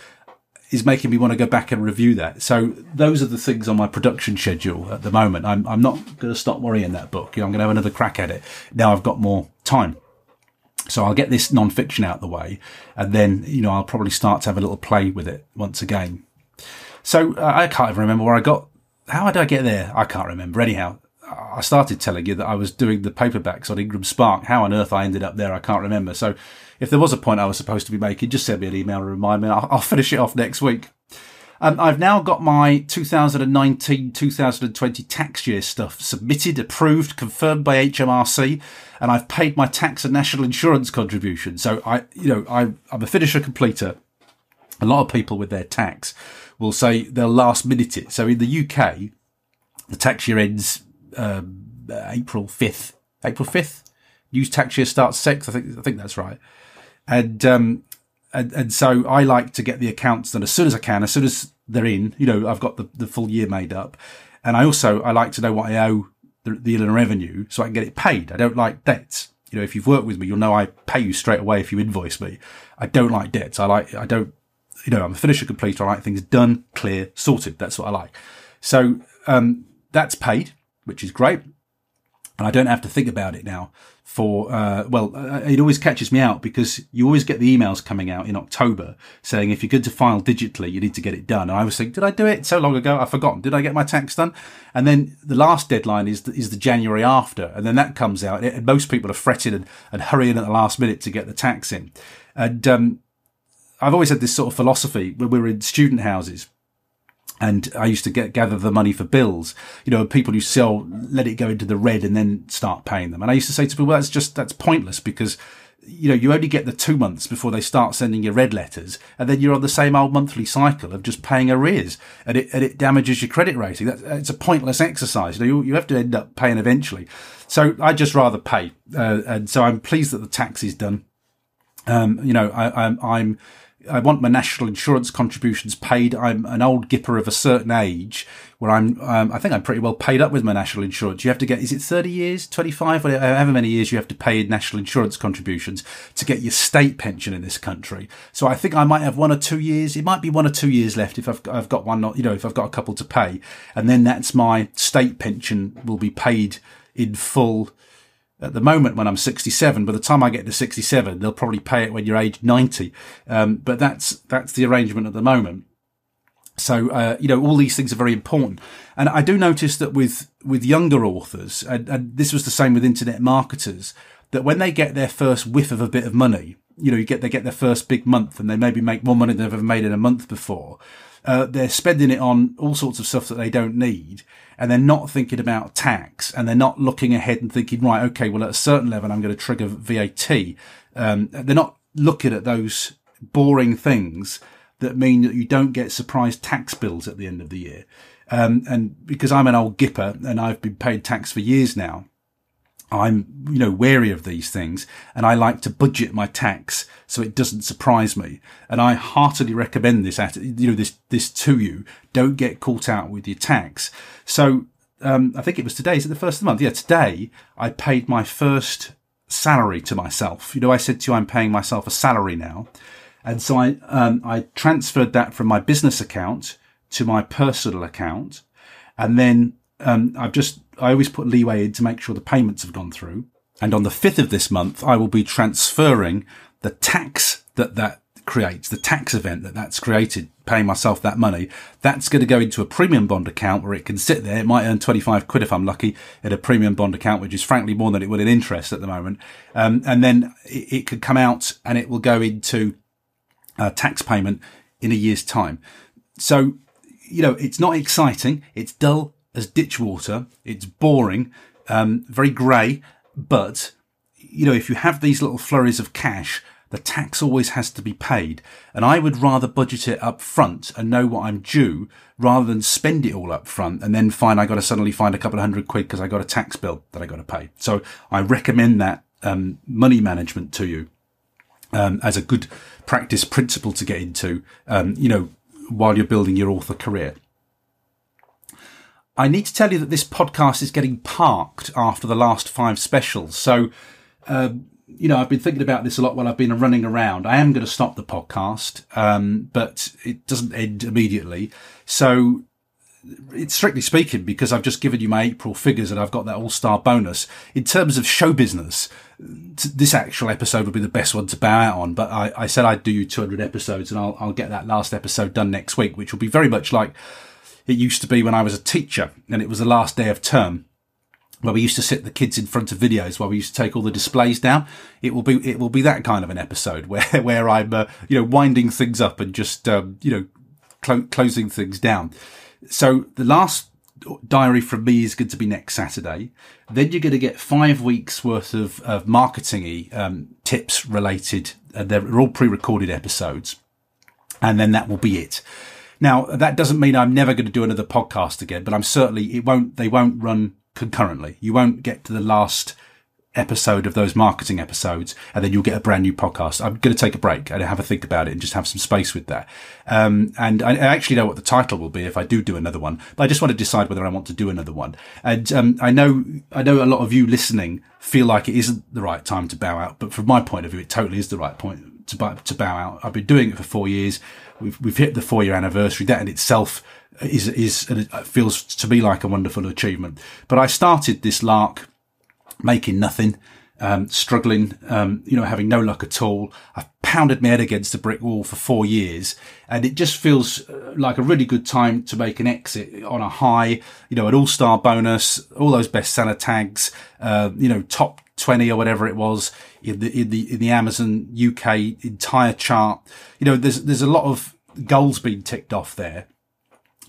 is making me want to go back and review that. So those are the things on my production schedule at the moment. I'm not going to stop worrying that book. You know, I'm going to have another crack at it. Now I've got more time. So I'll get this non-fiction out the way, and then, you know, I'll probably start to have a little play with it once again. So I can't even remember where I got. How did I get there? I can't remember. Anyhow, I started telling you that I was doing the paperbacks on Ingram Spark. How on earth I ended up there, I can't remember. So if there was a point I was supposed to be making, just send me an email and remind me. I'll finish it off next week. I've now got my 2019-2020 tax year stuff submitted, approved, confirmed by HMRC, and I've paid my tax and national insurance contribution. So I'm a finisher completer. A lot of people with their tax will say they'll last minute it. So in the UK, the tax year ends April 5th. April 5th? New tax year starts 6th. I think that's right. And so I like to get the accounts done as soon as I can, as soon as they're in. You know, I've got the full year made up. And I like to know what I owe the Inland Revenue so I can get it paid. I don't like debts. You know, if you've worked with me, you'll know I pay you straight away if you invoice me. I don't like debts. I'm a finisher completer. I like things done, clear, sorted. That's what I like. So that's paid, which is great. And I don't have to think about it now it always catches me out because you always get the emails coming out in October saying, if you're good to file digitally, you need to get it done. And I always think, did I do it so long ago? I've forgotten. Did I get my tax done? And then the last deadline is the January after. And then that comes out and most people are fretting and hurrying at the last minute to get the tax in. And I've always had this sort of philosophy when we were in student houses. And I used to gather the money for bills. You know, people used to say, oh, let it go into the red and then start paying them. And I used to say to people, well, that's pointless because, you know, you only get the 2 months before they start sending you red letters. And then you're on the same old monthly cycle of just paying arrears. And it damages your credit rating. It's a pointless exercise. You know, you have to end up paying eventually. So I'd just rather pay. And so I'm pleased that the tax is done. You know, I want my national insurance contributions paid. I'm an old gipper of a certain age where I think I'm pretty well paid up with my national insurance. You have to get, is it 30 years, 25, however many years you have to pay in national insurance contributions to get your state pension in this country. So I think I might have 1 or 2 years. It might be 1 or 2 years left if I've got one, not, you know, if I've got a couple to pay. And then that's my state pension will be paid in full. At the moment, when I'm 67, by the time I get to 67, they'll probably pay it when you're age 90. But that's the arrangement at the moment. So, you know, all these things are very important. And I do notice that with younger authors, and this was the same with internet marketers, that when they get their first whiff of a bit of money, you know, they get their first big month and they maybe make more money than they've ever made in a month before. They're spending it on all sorts of stuff that they don't need, and they're not thinking about tax, and they're not looking ahead and thinking, right, okay, well, at a certain level, I'm going to trigger VAT. They're not looking at those boring things that mean that you don't get surprise tax bills at the end of the year. And because I'm an old gipper and I've been paid tax for years now, I'm, you know, wary of these things, and I like to budget my tax so it doesn't surprise me. And I heartily recommend this, this to you. Don't get caught out with your tax. So, I think it was today. Is it the first of the month? Yeah. Today I paid my first salary to myself. You know, I said to you, I'm paying myself a salary now. And so I transferred that from my business account to my personal account. And then, I always put leeway in to make sure the payments have gone through. And on the 5th of this month, I will be transferring the tax that creates, the tax event that's created, paying myself that money. That's going to go into a premium bond account where it can sit there. It might earn 25 quid if I'm lucky in a premium bond account, which is frankly more than it would in interest at the moment. And then it could come out and it will go into a tax payment in a year's time. So, you know, it's not exciting. It's dull as ditch water. It's boring, very grey, but, you know, if you have these little flurries of cash, the tax always has to be paid. And I would rather budget it up front and know what I'm due rather than spend it all up front and then suddenly find a couple of £100 because I got a tax bill that I got to pay. So I recommend that money management to you as a good practice principle to get into, you know, while you're building your author career. I need to tell you that this podcast is getting parked after the last 5 specials. So, you know, I've been thinking about this a lot while I've been running around. I am going to stop the podcast, but it doesn't end immediately. So it's strictly speaking, because I've just given you my April figures and I've got that all-star bonus. In terms of show business, this actual episode would be the best one to bow out on. But I said I'd do 200 episodes and I'll get that last episode done next week, which will be very much like it used to be when I was a teacher, and it was the last day of term where we used to sit the kids in front of videos while we used to take all the displays down. It will be that kind of an episode where I'm, you know, winding things up and just, you know, closing things down. So the last diary from me is going to be next Saturday. Then you're going to get 5 weeks worth of marketing-y, tips related, and they're all pre-recorded episodes. And then that will be it. Now, that doesn't mean I'm never going to do another podcast again, but I'm certainly, they won't run concurrently. You won't get to the last episode of those marketing episodes and then you'll get a brand new podcast. I'm going to take a break and have a think about it and just have some space with that. And I actually know what the title will be if I do another one, but I just want to decide whether I want to do another one. And, I know a lot of you listening feel like it isn't the right time to bow out, but from my point of view, it totally is the right point to bow out. I've been doing it for 4 years. We've hit the 4-year anniversary. That in itself is feels to me like a wonderful achievement. But I started this lark making nothing, struggling, you know, having no luck at all. I've pounded my head against a brick wall for 4 years, and it just feels like a really good time to make an exit on a high. You know, an all-star bonus, all those bestseller tags, you know, top 20 or whatever it was in the Amazon UK entire chart. You know, there's a lot of goals being ticked off there.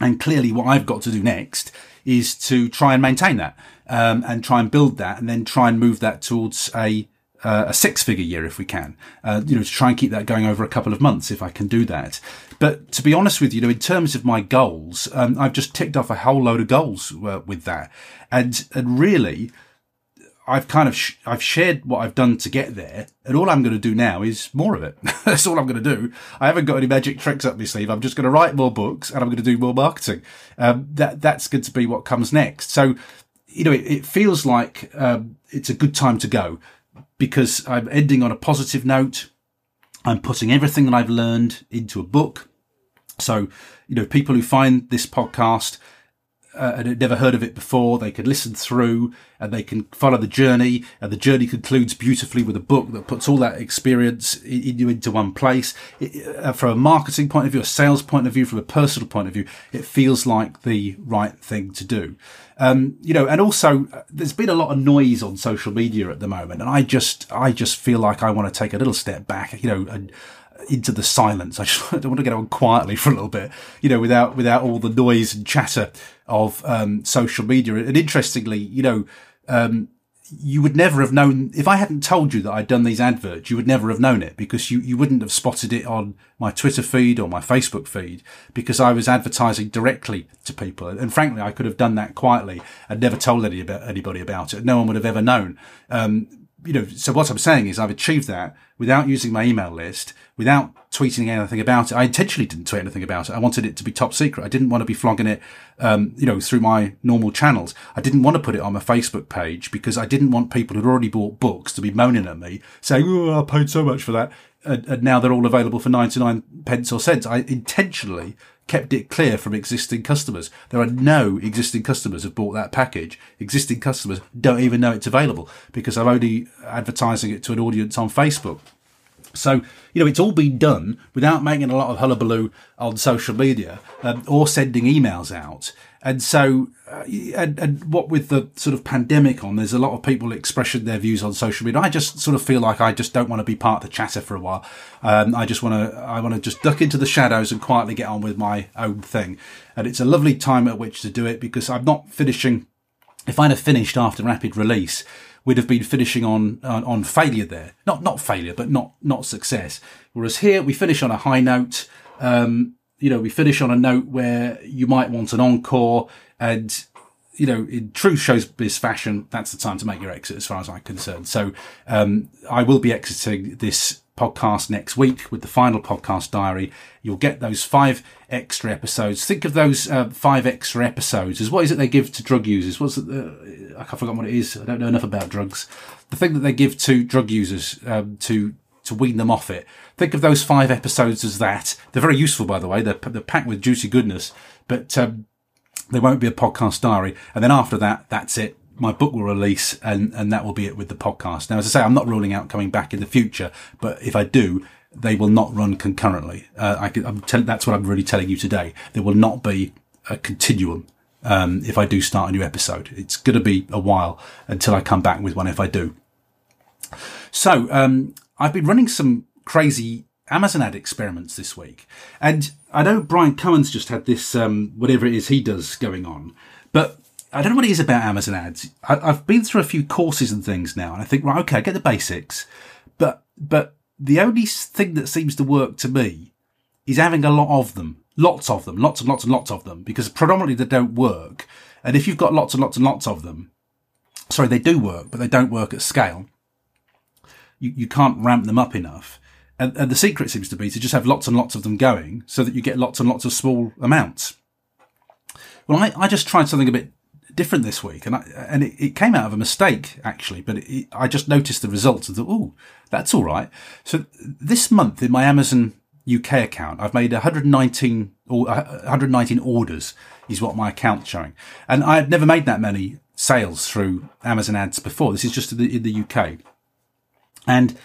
And clearly what I've got to do next is to try and maintain that, and try and build that, and then try and move that towards a 6-figure year if we can, you know, to try and keep that going over a couple of months if I can do that. But to be honest with you, in terms of my goals, I've just ticked off a whole load of goals with that. And really, I've kind of I've shared what I've done to get there, and all I'm going to do now is more of it. That's all I'm going to do. I haven't got any magic tricks up my sleeve. I'm just going to write more books and I'm going to do more marketing. That's going to be what comes next. So, you know, it feels like it's a good time to go because I'm ending on a positive note. I'm putting everything that I've learned into a book. So, you know, people who find this podcast and had never heard of it before, they could listen through and they can follow the journey, and the journey concludes beautifully with a book that puts all that experience into one place. From a marketing point of view, a sales point of view, from a personal point of view, it feels like the right thing to do. You know, and also there's been a lot of noise on social media at the moment, and I just feel like I want to take a little step back, you know, and into the silence. I don't want to get on quietly for a little bit, you know, without all the noise and chatter of social media. And interestingly, you know, you would never have known if I hadn't told you that I'd done these adverts. You would never have known it, because you wouldn't have spotted it on my Twitter feed or my Facebook feed, because I was advertising directly to people. And frankly, I could have done that quietly and never told anybody about it. No one would have ever known. You know, so what I'm saying is I've achieved that without using my email list, without tweeting anything about it. I intentionally didn't tweet anything about it. I wanted it to be top secret. I didn't want to be flogging it, you know, through my normal channels. I didn't want to put it on my Facebook page, because I didn't want people who'd already bought books to be moaning at me saying, oh, I paid so much for that. And now they're all available for 99 pence or cents. I intentionally kept it clear from existing customers. There are no existing customers who've bought that package. Existing customers don't even know it's available, because I'm only advertising it to an audience on Facebook. So, you know, it's all been done without making a lot of hullabaloo on social media or sending emails out. And so, and what with the sort of pandemic on, there's a lot of people expressing their views on social media. I just sort of feel like I just don't want to be part of the chatter for a while. I want to just duck into the shadows and quietly get on with my own thing. And it's a lovely time at which to do it, because I'm not finishing. If I'd have finished after rapid release, we'd have been finishing on failure there. Not failure, but not success. Whereas here we finish on a high note. You know, we finish on a note where you might want an encore, and, you know, in true showbiz fashion, that's the time to make your exit, as far as I'm concerned. So, I will be exiting this podcast next week with the final podcast diary. You'll get those 5 extra episodes. Think of those 5 extra episodes as, what is it they give to drug users? What's it? I can't forget what it is. I don't know enough about drugs. The thing that they give to drug users, to wean them off it. Think of those 5 episodes as that. They're very useful, by the way. They're packed with juicy goodness, but there won't be a podcast diary. And then after that, that's it. My book will release, and that will be it with the podcast. Now, as I say, I'm not ruling out coming back in the future, but if I do, they will not run concurrently. That's what I'm really telling you today. There will not be a continuum if I do start a new episode. It's going to be a while until I come back with one if I do. So, I've been running some crazy Amazon ad experiments this week. And I know Brian Cummins just had this, whatever it is he does going on, but I don't know what it is about Amazon ads. I've been through a few courses and things now, and I think, right, okay, I get the basics, but the only thing that seems to work to me is having a lot of them, lots and lots and lots of them, because predominantly they don't work. And if you've got lots and lots and lots of them, sorry, they do work, but they don't work at scale. You can't ramp them up enough. And the secret seems to be to just have lots and lots of them going, so that you get lots and lots of small amounts. Well, I just tried something a bit different this week, and it came out of a mistake, actually, but I just noticed the results and thought, oh, that's all right. So this month in my Amazon UK account, I've made 119 orders is what my account's showing. And I had never made that many sales through Amazon ads before. This is just in the UK. And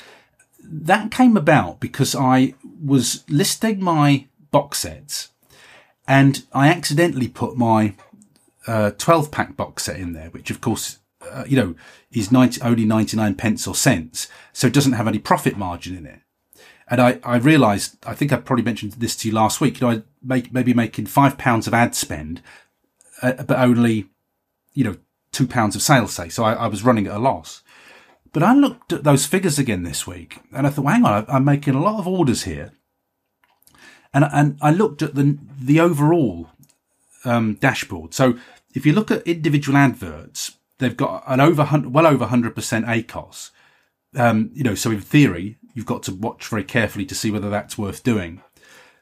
that came about because I was listing my box sets, and I accidentally put my 12-pack box set in there, which, of course, you know, is only 99 pence or cents, so it doesn't have any profit margin in it. And I realised, I think I probably mentioned this to you last week, you know, I maybe making £5 of ad spend, but only, you know, £2 of sales, say, so I was running at a loss. But I looked at those figures again this week, and I thought, well, hang on, I'm making a lot of orders here. And I looked at the overall dashboard. So if you look at individual adverts, they've got well over 100% ACOS. You know, so in theory, you've got to watch very carefully to see whether that's worth doing.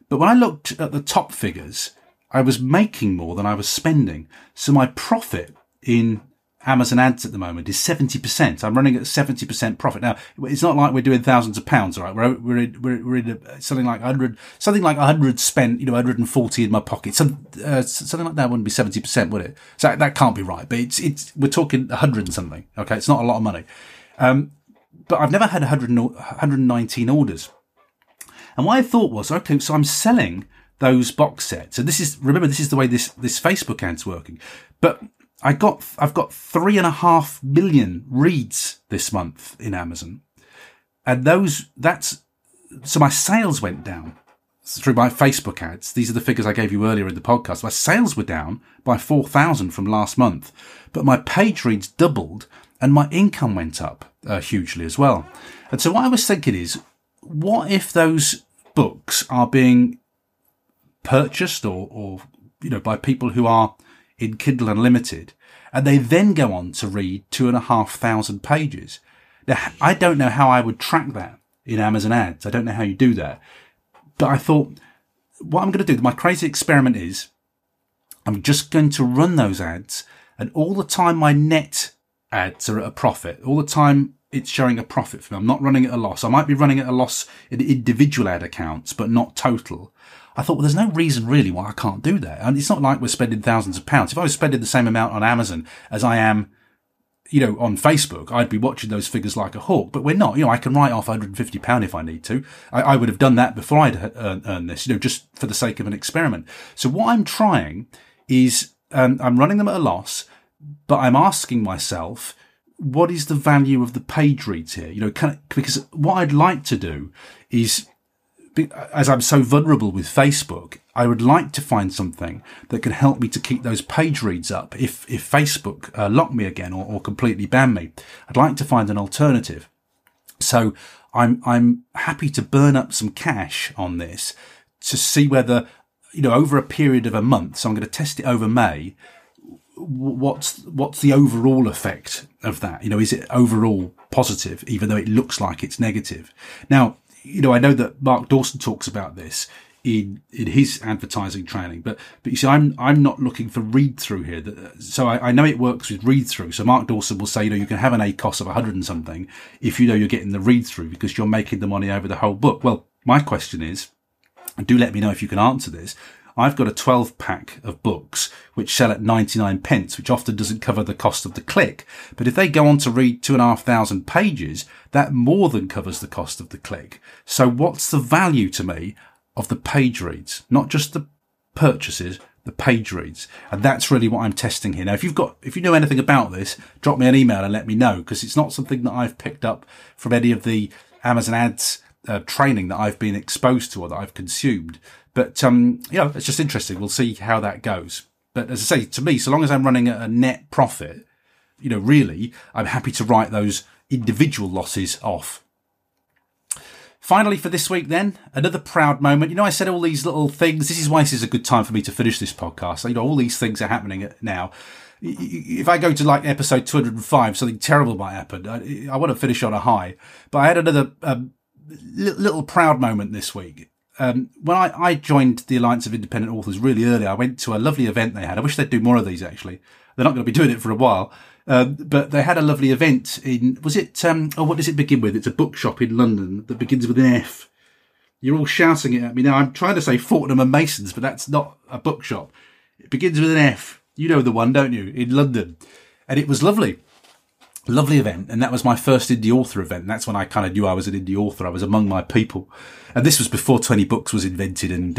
But when I looked at the top figures, I was making more than I was spending. So my profit in Amazon ads at the moment is 70%. I'm running at 70% profit. Now, it's not like we're doing thousands of pounds, all right? We're in something like 100, spent, you know, 140 in my pocket. Something like that wouldn't be 70%, would it? So that can't be right, but we're talking 100 and something. Okay. It's not a lot of money. But I've never had 119 orders. And what I thought was, okay, so I'm selling those box sets. And this is the way this Facebook ad's working, but I've got 3.5 million reads this month in Amazon, and that's So my sales went down through my Facebook ads. These are the figures I gave you earlier in the podcast. My sales were down by 4,000 from last month, but my page reads doubled and my income went up hugely as well. And so what I was thinking is, what if those books are being purchased or you know, by people who are in Kindle Unlimited, and they then go on to read 2,500 pages? Now, I don't know how I would track that in Amazon ads. I don't know how you do that. But I thought, what I'm going to do, my crazy experiment is, I'm just going to run those ads, and all the time my net ads are at a profit. All the time it's showing a profit for me. I'm not running at a loss. I might be running at a loss in individual ad accounts, but not total. I thought, well, there's no reason really why I can't do that. And it's not like we're spending thousands of pounds. If I was spending the same amount on Amazon as I am, you know, on Facebook, I'd be watching those figures like a hawk, but we're not. You know, I can write off £150 if I need to. I would have done that before I'd earned this, you know, just for the sake of an experiment. So what I'm trying is, I'm running them at a loss, but I'm asking myself, what is the value of the page reads here? You know, because what I'd like to do is, as I'm so vulnerable with Facebook, I would like to find something that can help me to keep those page reads up if Facebook lock me again or completely ban me. I'd like to find an alternative. So I'm happy to burn up some cash on this to see whether, you know, over a period of a month, so I'm going to test it over May, what's the overall effect of that? You know, is it overall positive, even though it looks like it's negative? Now, you know, I know that Mark Dawson talks about this in his advertising training, but you see, I'm not looking for read through here. So I know it works with read through. So Mark Dawson will say, you know, you can have an ACOS of 100 and something if you know you're getting the read through because you're making the money over the whole book. Well, my question is, and do let me know if you can answer this. I've got a 12 pack of books which sell at 99p, which often doesn't cover the cost of the click. But if they go on to read 2,500 pages, that more than covers the cost of the click. So what's the value to me of the page reads? Not just the purchases, the page reads. And that's really what I'm testing here. Now, if you know anything about this, drop me an email and let me know, because it's not something that I've picked up from any of the Amazon ads training that I've been exposed to or that I've consumed. But, you know, it's just interesting. We'll see how that goes. But as I say, to me, so long as I'm running at a net profit, you know, really, I'm happy to write those individual losses off. Finally, for this week, then, another proud moment. You know, I said all these little things. This is why this is a good time for me to finish this podcast. You know, all these things are happening now. If I go to like episode 205, something terrible might happen. I want to finish on a high. But I had another little proud moment this week. When I joined the Alliance of Independent Authors really early, I went to a lovely event they had. I wish they'd do more of these, actually. They're not going to be doing it for a while. But they had a lovely event in, was it, what does it begin with? It's a bookshop in London that begins with an F. You're all shouting it at me now. I'm trying to say Fortnum and Masons, but that's not a bookshop. It begins with an F. You know the one, don't you? In London. And it was lovely. Lovely event, and that was my first indie author event. That's when I kind of knew I was an indie author. I was among my people, and this was before 20 Books was invented, and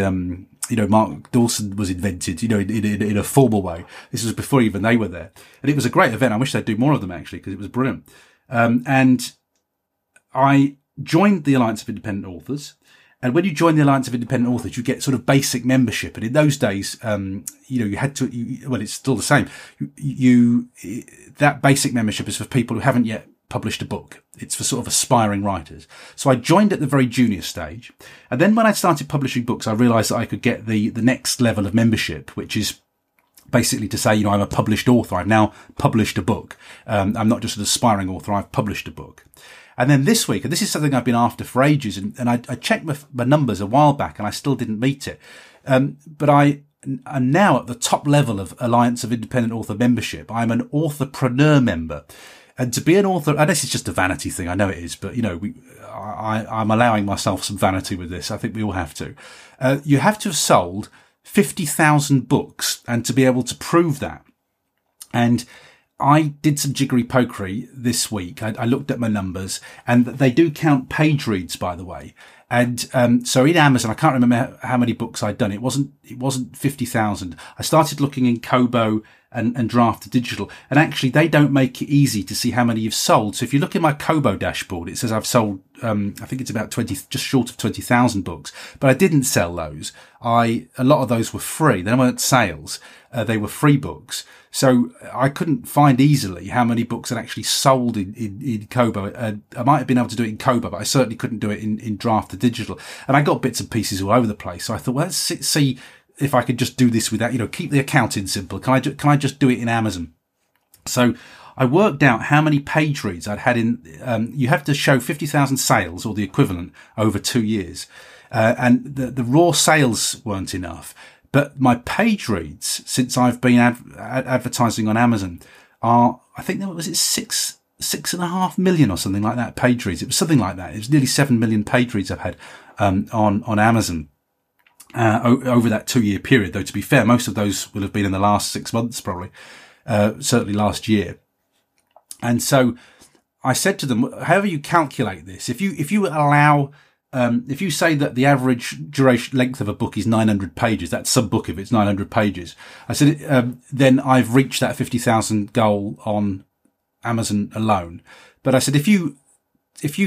you know, Mark Dawson was invented. You know, in a formal way. This was before even they were there, and it was a great event. I wish they'd do more of them actually, because it was brilliant. And I joined the Alliance of Independent Authors. And when you join the Alliance of Independent Authors, you get sort of basic membership. And in those days, you know, you had to, well, it's still the same. That basic membership is for people who haven't yet published a book. It's for sort of aspiring writers. So I joined at the very junior stage. And then when I started publishing books, I realized that I could get the next level of membership, which is basically to say, you know, I'm a published author. I've now published a book. I'm not just an aspiring author. I've published a book. And then this week, and this is something I've been after for ages, and I checked my numbers a while back, and I still didn't meet it. But I am now at the top level of Alliance of Independent Author membership. I'm an authorpreneur member. And to be an author, and this is just a vanity thing, I know it is, but, you know, I'm allowing myself some vanity with this. I think we all have to. You have to have sold 50,000 books, and to be able to prove that. And I did some jiggery-pokery this week. I looked at my numbers, and they do count page reads, by the way. And so in Amazon, I can't remember how many books I'd done. It wasn't 50,000. I started looking in Kobo and Draft2Digital, and actually they don't make it easy to see how many you've sold. So if you look in my Kobo dashboard, it says I've sold, I think it's about 20, just short of 20,000 books. But I didn't sell those. A lot of those were free. They weren't sales. They were free books. So I couldn't find easily how many books had actually sold in Kobo. I might have been able to do it in Kobo, but I certainly couldn't do it in Draft2Digital. And I got bits and pieces all over the place. So I thought, well, let's see if I could just do this without, keep the accounting simple. Can I just do it in Amazon? So I worked out how many page reads I'd had in, you have to show 50,000 sales or the equivalent over 2 years. And the raw sales weren't enough. But my page reads since I've been advertising on Amazon are, I think, was it 6.5 million or something like that page reads. It was something like that. It was nearly 7 million page reads I've had, on Amazon, over that 2 year period. Though, to be fair, most of those will have been in the last 6 months, probably, certainly last year. And so I said to them, however you calculate this, if you allow, if you say that the average duration length of a book is 900 pages, that's some book if it's 900 pages. I said, then I've reached that 50,000 goal on Amazon alone. But I said, if you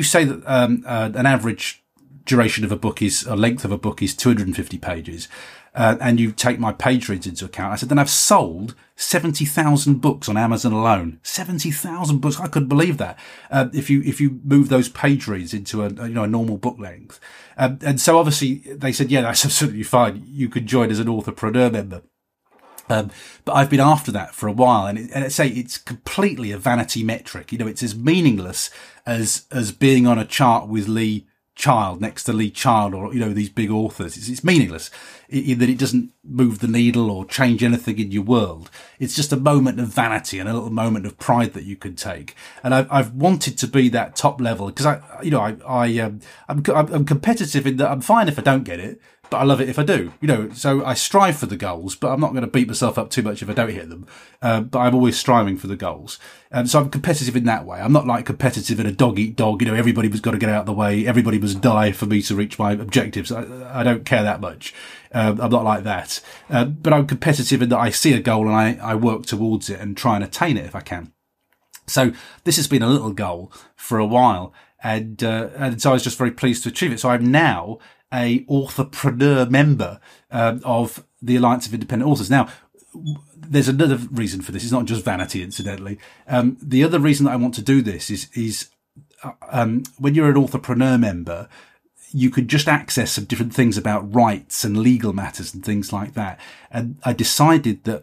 say that, an average duration of a book is, a length of a book is 250 pages, and you take my page reads into account, I said, then I've sold 70,000 books on Amazon alone. 70,000 books. I couldn't believe that. If you move those page reads into a normal book length. And so obviously they said, yeah, that's absolutely fine. You could join as an authorpreneur member. But I've been after that for a while, and I say it's completely a vanity metric. It's as meaningless as being on a chart with Lee Child next to Lee Child, or these big authors. It's meaningless in that it doesn't move the needle or change anything in your world. It's just a moment of vanity and a little moment of pride that you can take. And I've wanted to be that top level because I'm competitive in that I'm fine if I don't get it, but I love it if I do. So I strive for the goals, but I'm not going to beat myself up too much if I don't hit them. But I'm always striving for the goals. So I'm competitive in that way. I'm not like competitive in a dog eat dog. Everybody was got to get out of the way. Everybody must die for me to reach my objectives. I don't care that much. I'm not like that. But I'm competitive in that I see a goal and I work towards it and try and attain it if I can. So this has been a little goal for a while. And so I was just very pleased to achieve it. So I'm now a authorpreneur member of the Alliance of Independent Authors. Now, there's another reason for this. It's not just vanity, incidentally. The other reason that I want to do this is when you're an authorpreneur member, you could just access some different things about rights and legal matters and things like that. And I decided that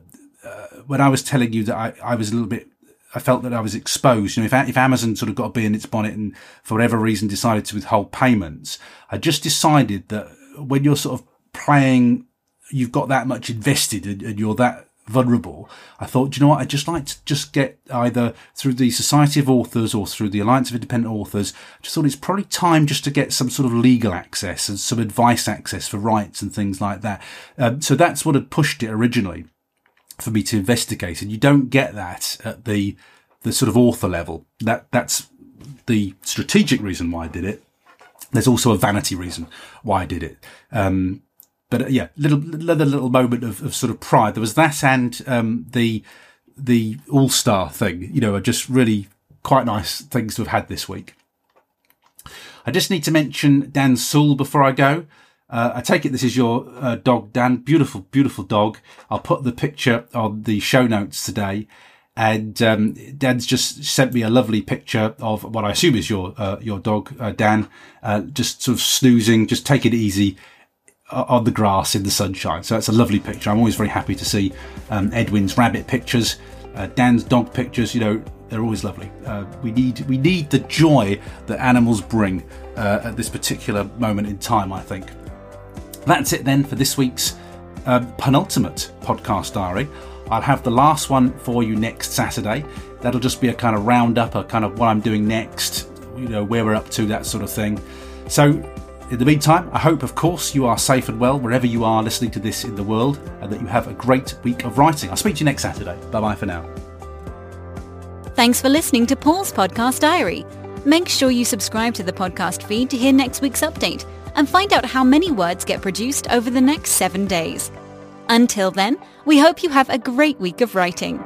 when I was telling you that I was a little bit, I felt that I was exposed. If Amazon sort of got a bee in its bonnet and for whatever reason decided to withhold payments, I just decided that when you're sort of playing, you've got that much invested and you're that vulnerable. I thought, I just like to just get either through the Society of Authors or through the Alliance of Independent Authors. Just thought it's probably time just to get some sort of legal access and some advice access for rights and things like that. So that's what had pushed it originally for me to investigate, and you don't get that at the sort of author level. That's the strategic reason why I did it. There's also a vanity reason why I did it. But yeah, little moment of sort of pride. There was that, and the all-star thing, are just really quite nice things to have had this week. I just need to mention Dan Sewell before I go. I take it this is your dog, Dan. Beautiful, beautiful dog. I'll put the picture on the show notes today. And Dan's just sent me a lovely picture of what I assume is your dog, Dan, just sort of snoozing, just taking it easy on the grass in the sunshine. So that's a lovely picture. I'm always very happy to see Edwin's rabbit pictures, Dan's dog pictures. They're always lovely. We need the joy that animals bring at this particular moment in time, I think. That's it then for this week's penultimate podcast diary. I'll have the last one for you next Saturday. That'll just be a kind of roundup, a kind of what I'm doing next, where we're up to, that sort of thing. So in the meantime, I hope, of course, you are safe and well wherever you are listening to this in the world, and that you have a great week of writing. I'll speak to you next Saturday. Bye-bye for now. Thanks for listening to Paul's Podcast Diary. Make sure you subscribe to the podcast feed to hear next week's update. and find out how many words get produced over the next 7 days. Until then, we hope you have a great week of writing.